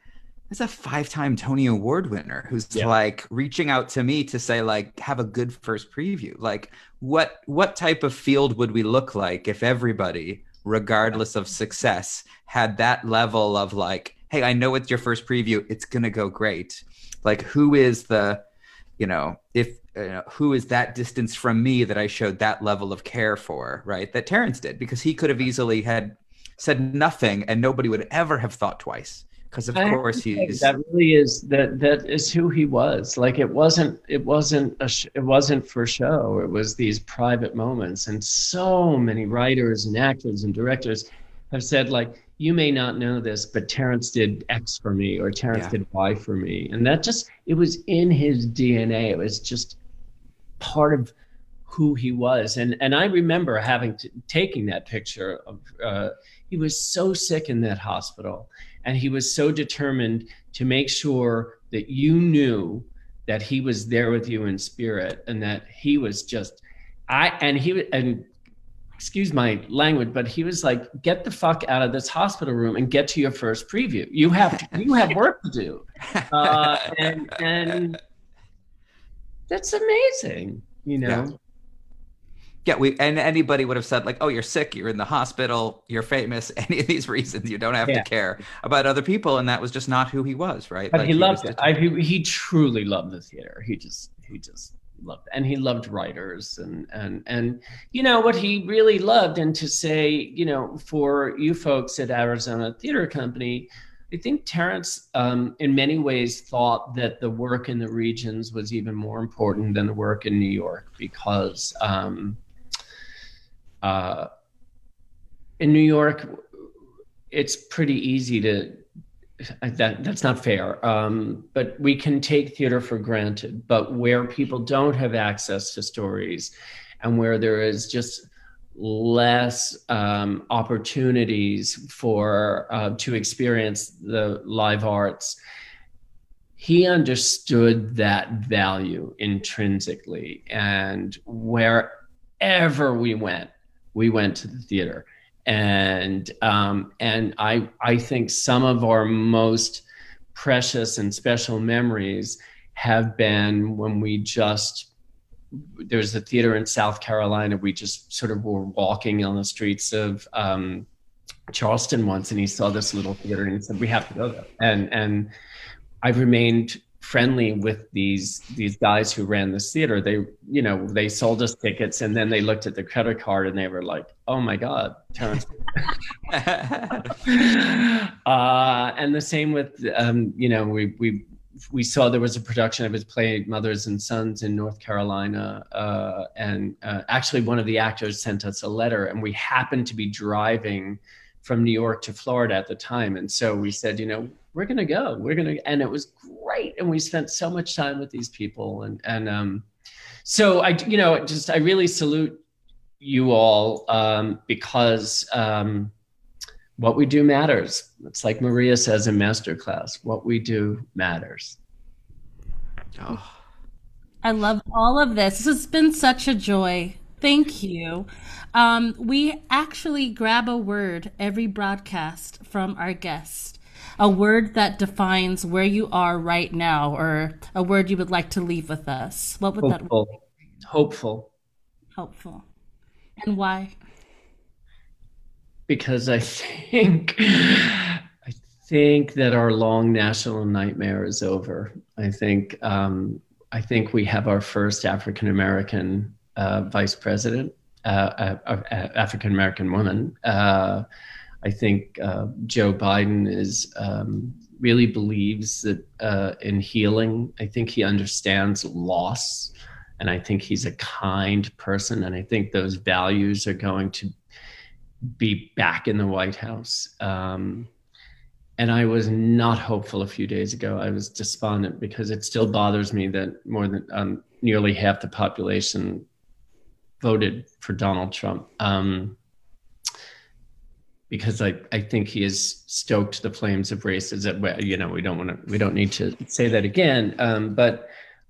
there's a five-time Tony Award winner who's yeah. like reaching out to me to say like have a good first preview. Like what what type of field would we look like if everybody regardless of success, had that level of like, hey, I know it's your first preview, it's going to go great. Like, who is the, you know, if, you know, who is that distance from me that I showed that level of care for, right? That Terrence did, because he could have easily had said nothing and nobody would ever have thought twice. Because of I course he's that really is that that is who he was. Like, it wasn't it wasn't a sh- it wasn't for show. It was these private moments. And so many writers and actors and directors have said, like, you may not know this, but Terrence did X for me, or Terrence yeah. did Y for me. And that just, it was in his D N A. It was just part of who he was. And and I remember having to, taking that picture of uh, he was so sick in that hospital. And he was so determined to make sure that you knew that he was there with you in spirit, and that he was just, I, and he, and excuse my language, but he was like, get the fuck out of this hospital room and get to your first preview. You have, to, you have work to do. Uh, and, and that's amazing, you know? Yeah. Yeah, we and anybody would have said, like, oh, you're sick, you're in the hospital, you're famous, any of these reasons, you don't have yeah. to care about other people. And that was just not who he was, right? But like, he loved he it. I, he, he truly loved the theater. He just he just loved it. And he loved writers and and and you know what he really loved. And to say, you know, for you folks at Arizona Theatre Company, I think Terrence um, in many ways thought that the work in the regions was even more important than the work in New York, because um Uh, in New York, it's pretty easy to, that, that's not fair, um, but we can take theater for granted. But where people don't have access to stories, and where there is just less um, opportunities for uh, to experience the live arts, he understood that value intrinsically. And wherever we went, we went to the theater. And um, and I I think some of our most precious and special memories have been when we just, there's a theater in South Carolina, we just sort of were walking on the streets of um, Charleston once, and he saw this little theater and he said, we have to go there. And, and I've remained friendly with these these guys who ran this theater. They, you know, they sold us tickets, and then they looked at the credit card and they were like, oh my God, Terrence. uh, and the same with, um, you know, we we we saw there was a production of his play Mothers and Sons in North Carolina. Uh, and uh, actually one of the actors sent us a letter, and we happened to be driving from New York to Florida at the time. And so we said, you know, we're going to go, we're going to, and it was great. And we spent so much time with these people. And, and, um, so I, you know, just, I really salute you all, um, because, um, what we do matters. It's like Maria says in Masterclass, what we do matters. Oh. I love all of this. This has been such a joy. Thank you. Um, we actually grab a word every broadcast from our guest, a word that defines where you are right now, or a word you would like to leave with us. What would Hopeful. that word be? Hopeful. Hopeful. And why? Because I think, I think that our long national nightmare is over. I think, um, I think we have our first African-American Uh, vice president, uh, uh, uh, African-American woman. Uh, I think uh, Joe Biden is um, really believes that uh, in healing. I think he understands loss, and I think he's a kind person. And I think those values are going to be back in the White House. Um, and I was not hopeful a few days ago. I was despondent because it still bothers me that more than um, nearly half the population voted for Donald Trump, um, because I, I think he has stoked the flames of racism. Well, you know, we don't want to, we don't need to say that again, um, but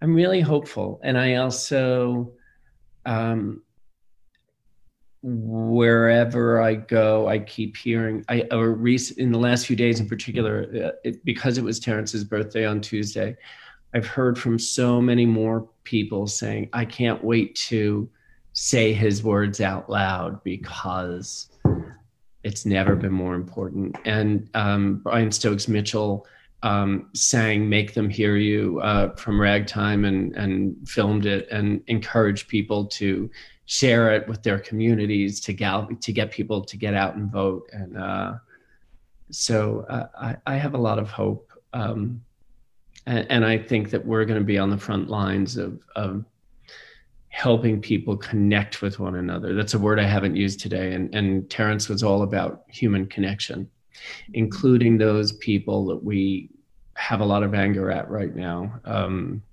I'm really hopeful. And I also, um, wherever I go, I keep hearing, I, or rec- in the last few days in particular, it, because it was Terrence's birthday on Tuesday, I've heard from so many more people saying, I can't wait to say his words out loud, because It's never been more important. And um, Brian Stokes Mitchell um, sang Make Them Hear You uh, from Ragtime and, and filmed it and encouraged people to share it with their communities, to, gal- to get people to get out and vote. And uh, so uh, I, I have a lot of hope. Um, and, and I think that we're going to be on the front lines of, of helping people connect with one another. That's a word I haven't used today. And, and Terrence was all about human connection, including those people that we have a lot of anger at right now. Um,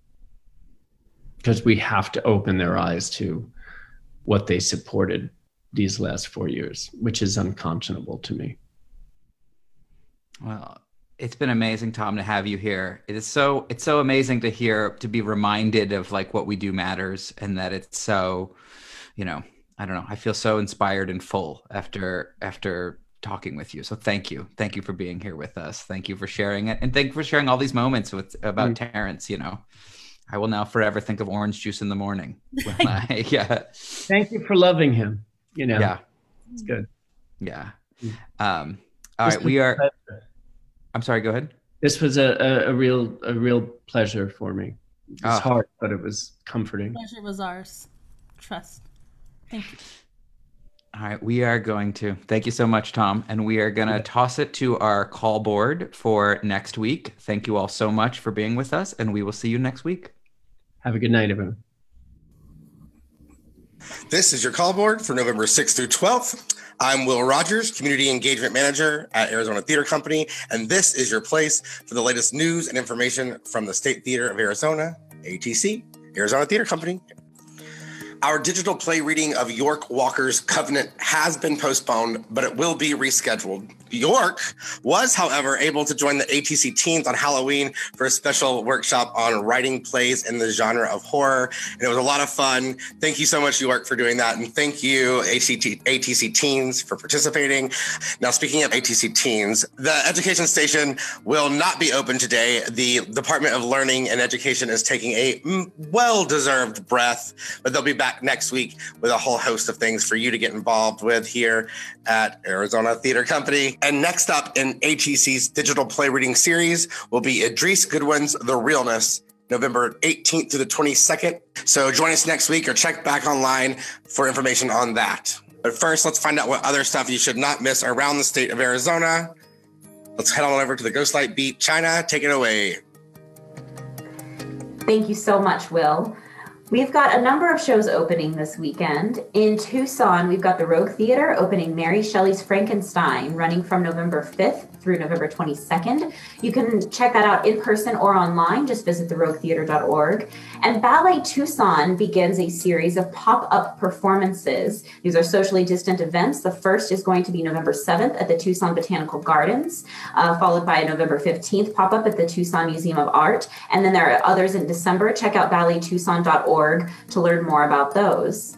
because we have to open their eyes to what they supported these last four years, which is unconscionable to me. Well, it's been amazing, Tom, to have you here. It is so, it's so amazing to hear, to be reminded of like what we do matters, and that it's so, you know, I don't know, I feel so inspired and full after, after talking with you. So thank you. Thank you for being here with us. Thank you for sharing it. And thank you for sharing all these moments with, about mm. Terrence, you know. I will now forever think of orange juice in the morning. When I, yeah. Thank you for loving him. You know, yeah, it's good. Yeah. Um, all this right, we are, I'm sorry, go ahead. This was a, a, a real a real pleasure for me. It was oh. hard, but it was comforting. The pleasure was ours. Trust. Thank you. All right, we are going to, thank you so much, Tom. And we are going to toss it to our call board for next week. Thank you all so much for being with us, and we will see you next week. Have a good night, everyone. This is your call board for November sixth through twelfth. I'm Will Rogers, Community Engagement Manager at Arizona Theatre Company, and this is your place for the latest news and information from the State Theatre of Arizona, A T C, Arizona Theatre Company. Our digital play reading of York Walker's Covenant has been postponed, but it will be rescheduled. York was, however, able to join the A T C Teens on Halloween for a special workshop on writing plays in the genre of horror, and it was a lot of fun. Thank you so much, York, for doing that, and thank you, A T C, A T C Teens, for participating. Now, speaking of A T C Teens, the education station will not be open today. The Department of Learning and Education is taking a well-deserved breath, but they'll be back next week with a whole host of things for you to get involved with here at Arizona Theater Company. And next up in A T C's digital play reading series will be Idris Goodwin's The Realness, November eighteenth to the twenty-second. So join us next week or check back online for information on that. But first, let's find out what other stuff you should not miss around the state of Arizona. Let's head on over to the Ghostlight Beat. China, take it away. Thank you so much, Will. We've got a number of shows opening this weekend. In Tucson, we've got the Rogue Theater opening Mary Shelley's Frankenstein, running from November fifth through November twenty-second. You can check that out in person or online. Just visit the rogue theater dot org. And Ballet Tucson begins a series of pop-up performances. These are socially distant events. The first is going to be November seventh at the Tucson Botanical Gardens, uh, followed by a November fifteenth pop-up at the Tucson Museum of Art. And then there are others in December. Check out ballet tucson dot org to learn more about those.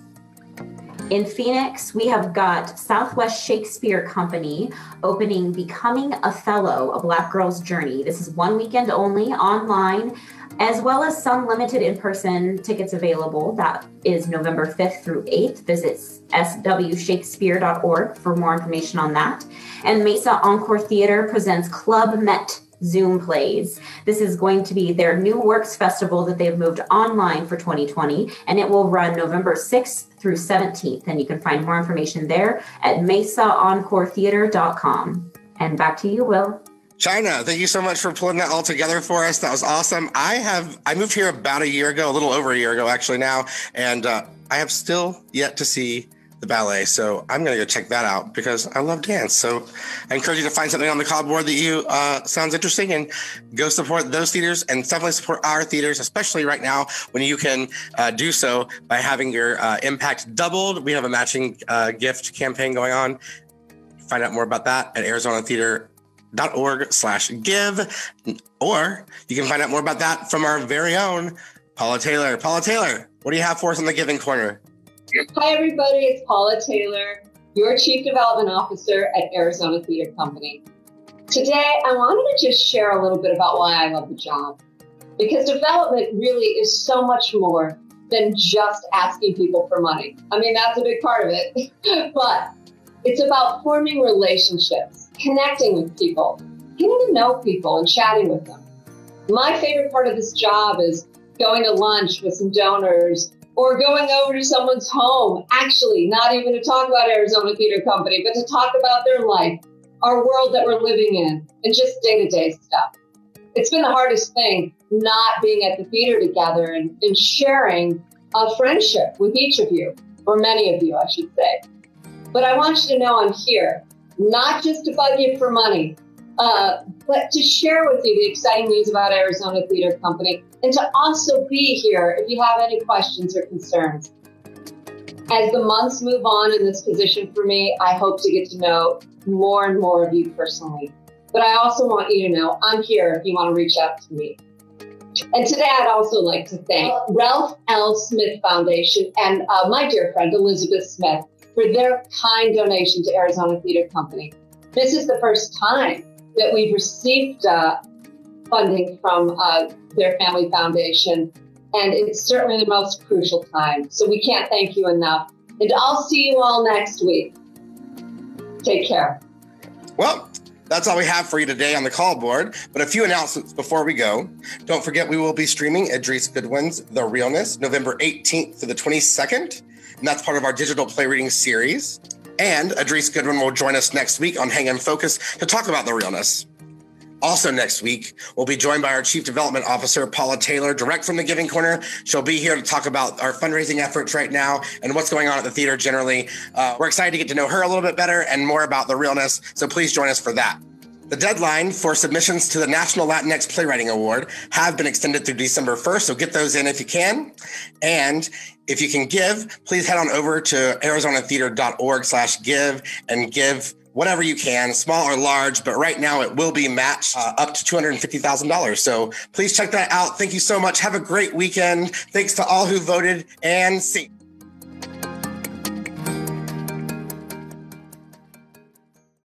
In Phoenix, we have got Southwest Shakespeare Company opening Becoming Othello, A Black Girl's Journey. This is one weekend only online, as well as some limited in-person tickets available. That is November fifth through eighth. Visit s w shakespeare dot org for more information on that. And Mesa Encore Theater presents Club Met Zoom Plays. This is going to be their New Works Festival that they've moved online for twenty twenty, and it will run November sixth through seventeenth. And you can find more information there at mesa encore theater dot com. And back to you, Will. China, thank you so much for pulling that all together for us. That was awesome. I have, I moved here about a year ago, a little over a year ago actually now, and uh, I have still yet to see the ballet, so I'm gonna go check that out because I love dance. So I encourage you to find something on the call board that you uh sounds interesting, and go support those theaters, and definitely support our theaters, especially right now when you can uh do so by having your uh impact doubled. We have a matching uh gift campaign going on. Find out more about that at arizona theater dot org slash give, or you can find out more about that from our very own Paula Taylor. Paula Taylor, what do you have for us in the Giving Corner? Hi, everybody. It's Paula Taylor, your Chief Development Officer at Arizona Theatre Company. Today, I wanted to just share a little bit about why I love the job, because development really is so much more than just asking people for money. I mean, that's a big part of it, but It's about forming relationships, connecting with people, getting to know people and chatting with them. My favorite part of this job is going to lunch with some donors or going over to someone's home, actually not even to talk about Arizona Theatre Company, but to talk about their life, our world that we're living in, and just day-to-day stuff. It's been the hardest thing, not being at the theater together and, and sharing a friendship with each of you, or many of you, I should say. But I want you to know I'm here, not just to bug you for money, uh, but to share with you the exciting news about Arizona Theatre Company, and to also be here if you have any questions or concerns. As the months move on in this position for me, I hope to get to know more and more of you personally. But I also want you to know I'm here if you want to reach out to me. And today I'd also like to thank Ralph L. Smith Foundation and uh, my dear friend Elizabeth Smith for their kind donation to Arizona Theatre Company. This is the first time that we've received uh, funding from uh, their family foundation, and it's certainly the most crucial time. So we can't thank you enough. And I'll see you all next week. Take care. Well, that's all we have for you today on the call board. But a few announcements before we go. Don't forget, we will be streaming Idris Goodwin's The Realness, November eighteenth to the twenty-second. And that's part of our digital play reading series. And Idris Goodwin will join us next week on Hang and Focus to talk about The Realness. Also next week, we'll be joined by our Chief Development Officer, Paula Taylor, direct from the Giving Corner. She'll be here to talk about our fundraising efforts right now and what's going on at the theater generally. Uh, we're excited to get to know her a little bit better and more about The Realness, so please join us for that. The deadline for submissions to the National Latinx Playwriting Award have been extended through December first, so get those in if you can. And if you can give, please head on over to arizonatheater.org slash give and give whatever you can, small or large, but right now it will be matched uh, up to two hundred fifty thousand dollars. So please check that out. Thank you so much. Have a great weekend. Thanks to all who voted, and see you.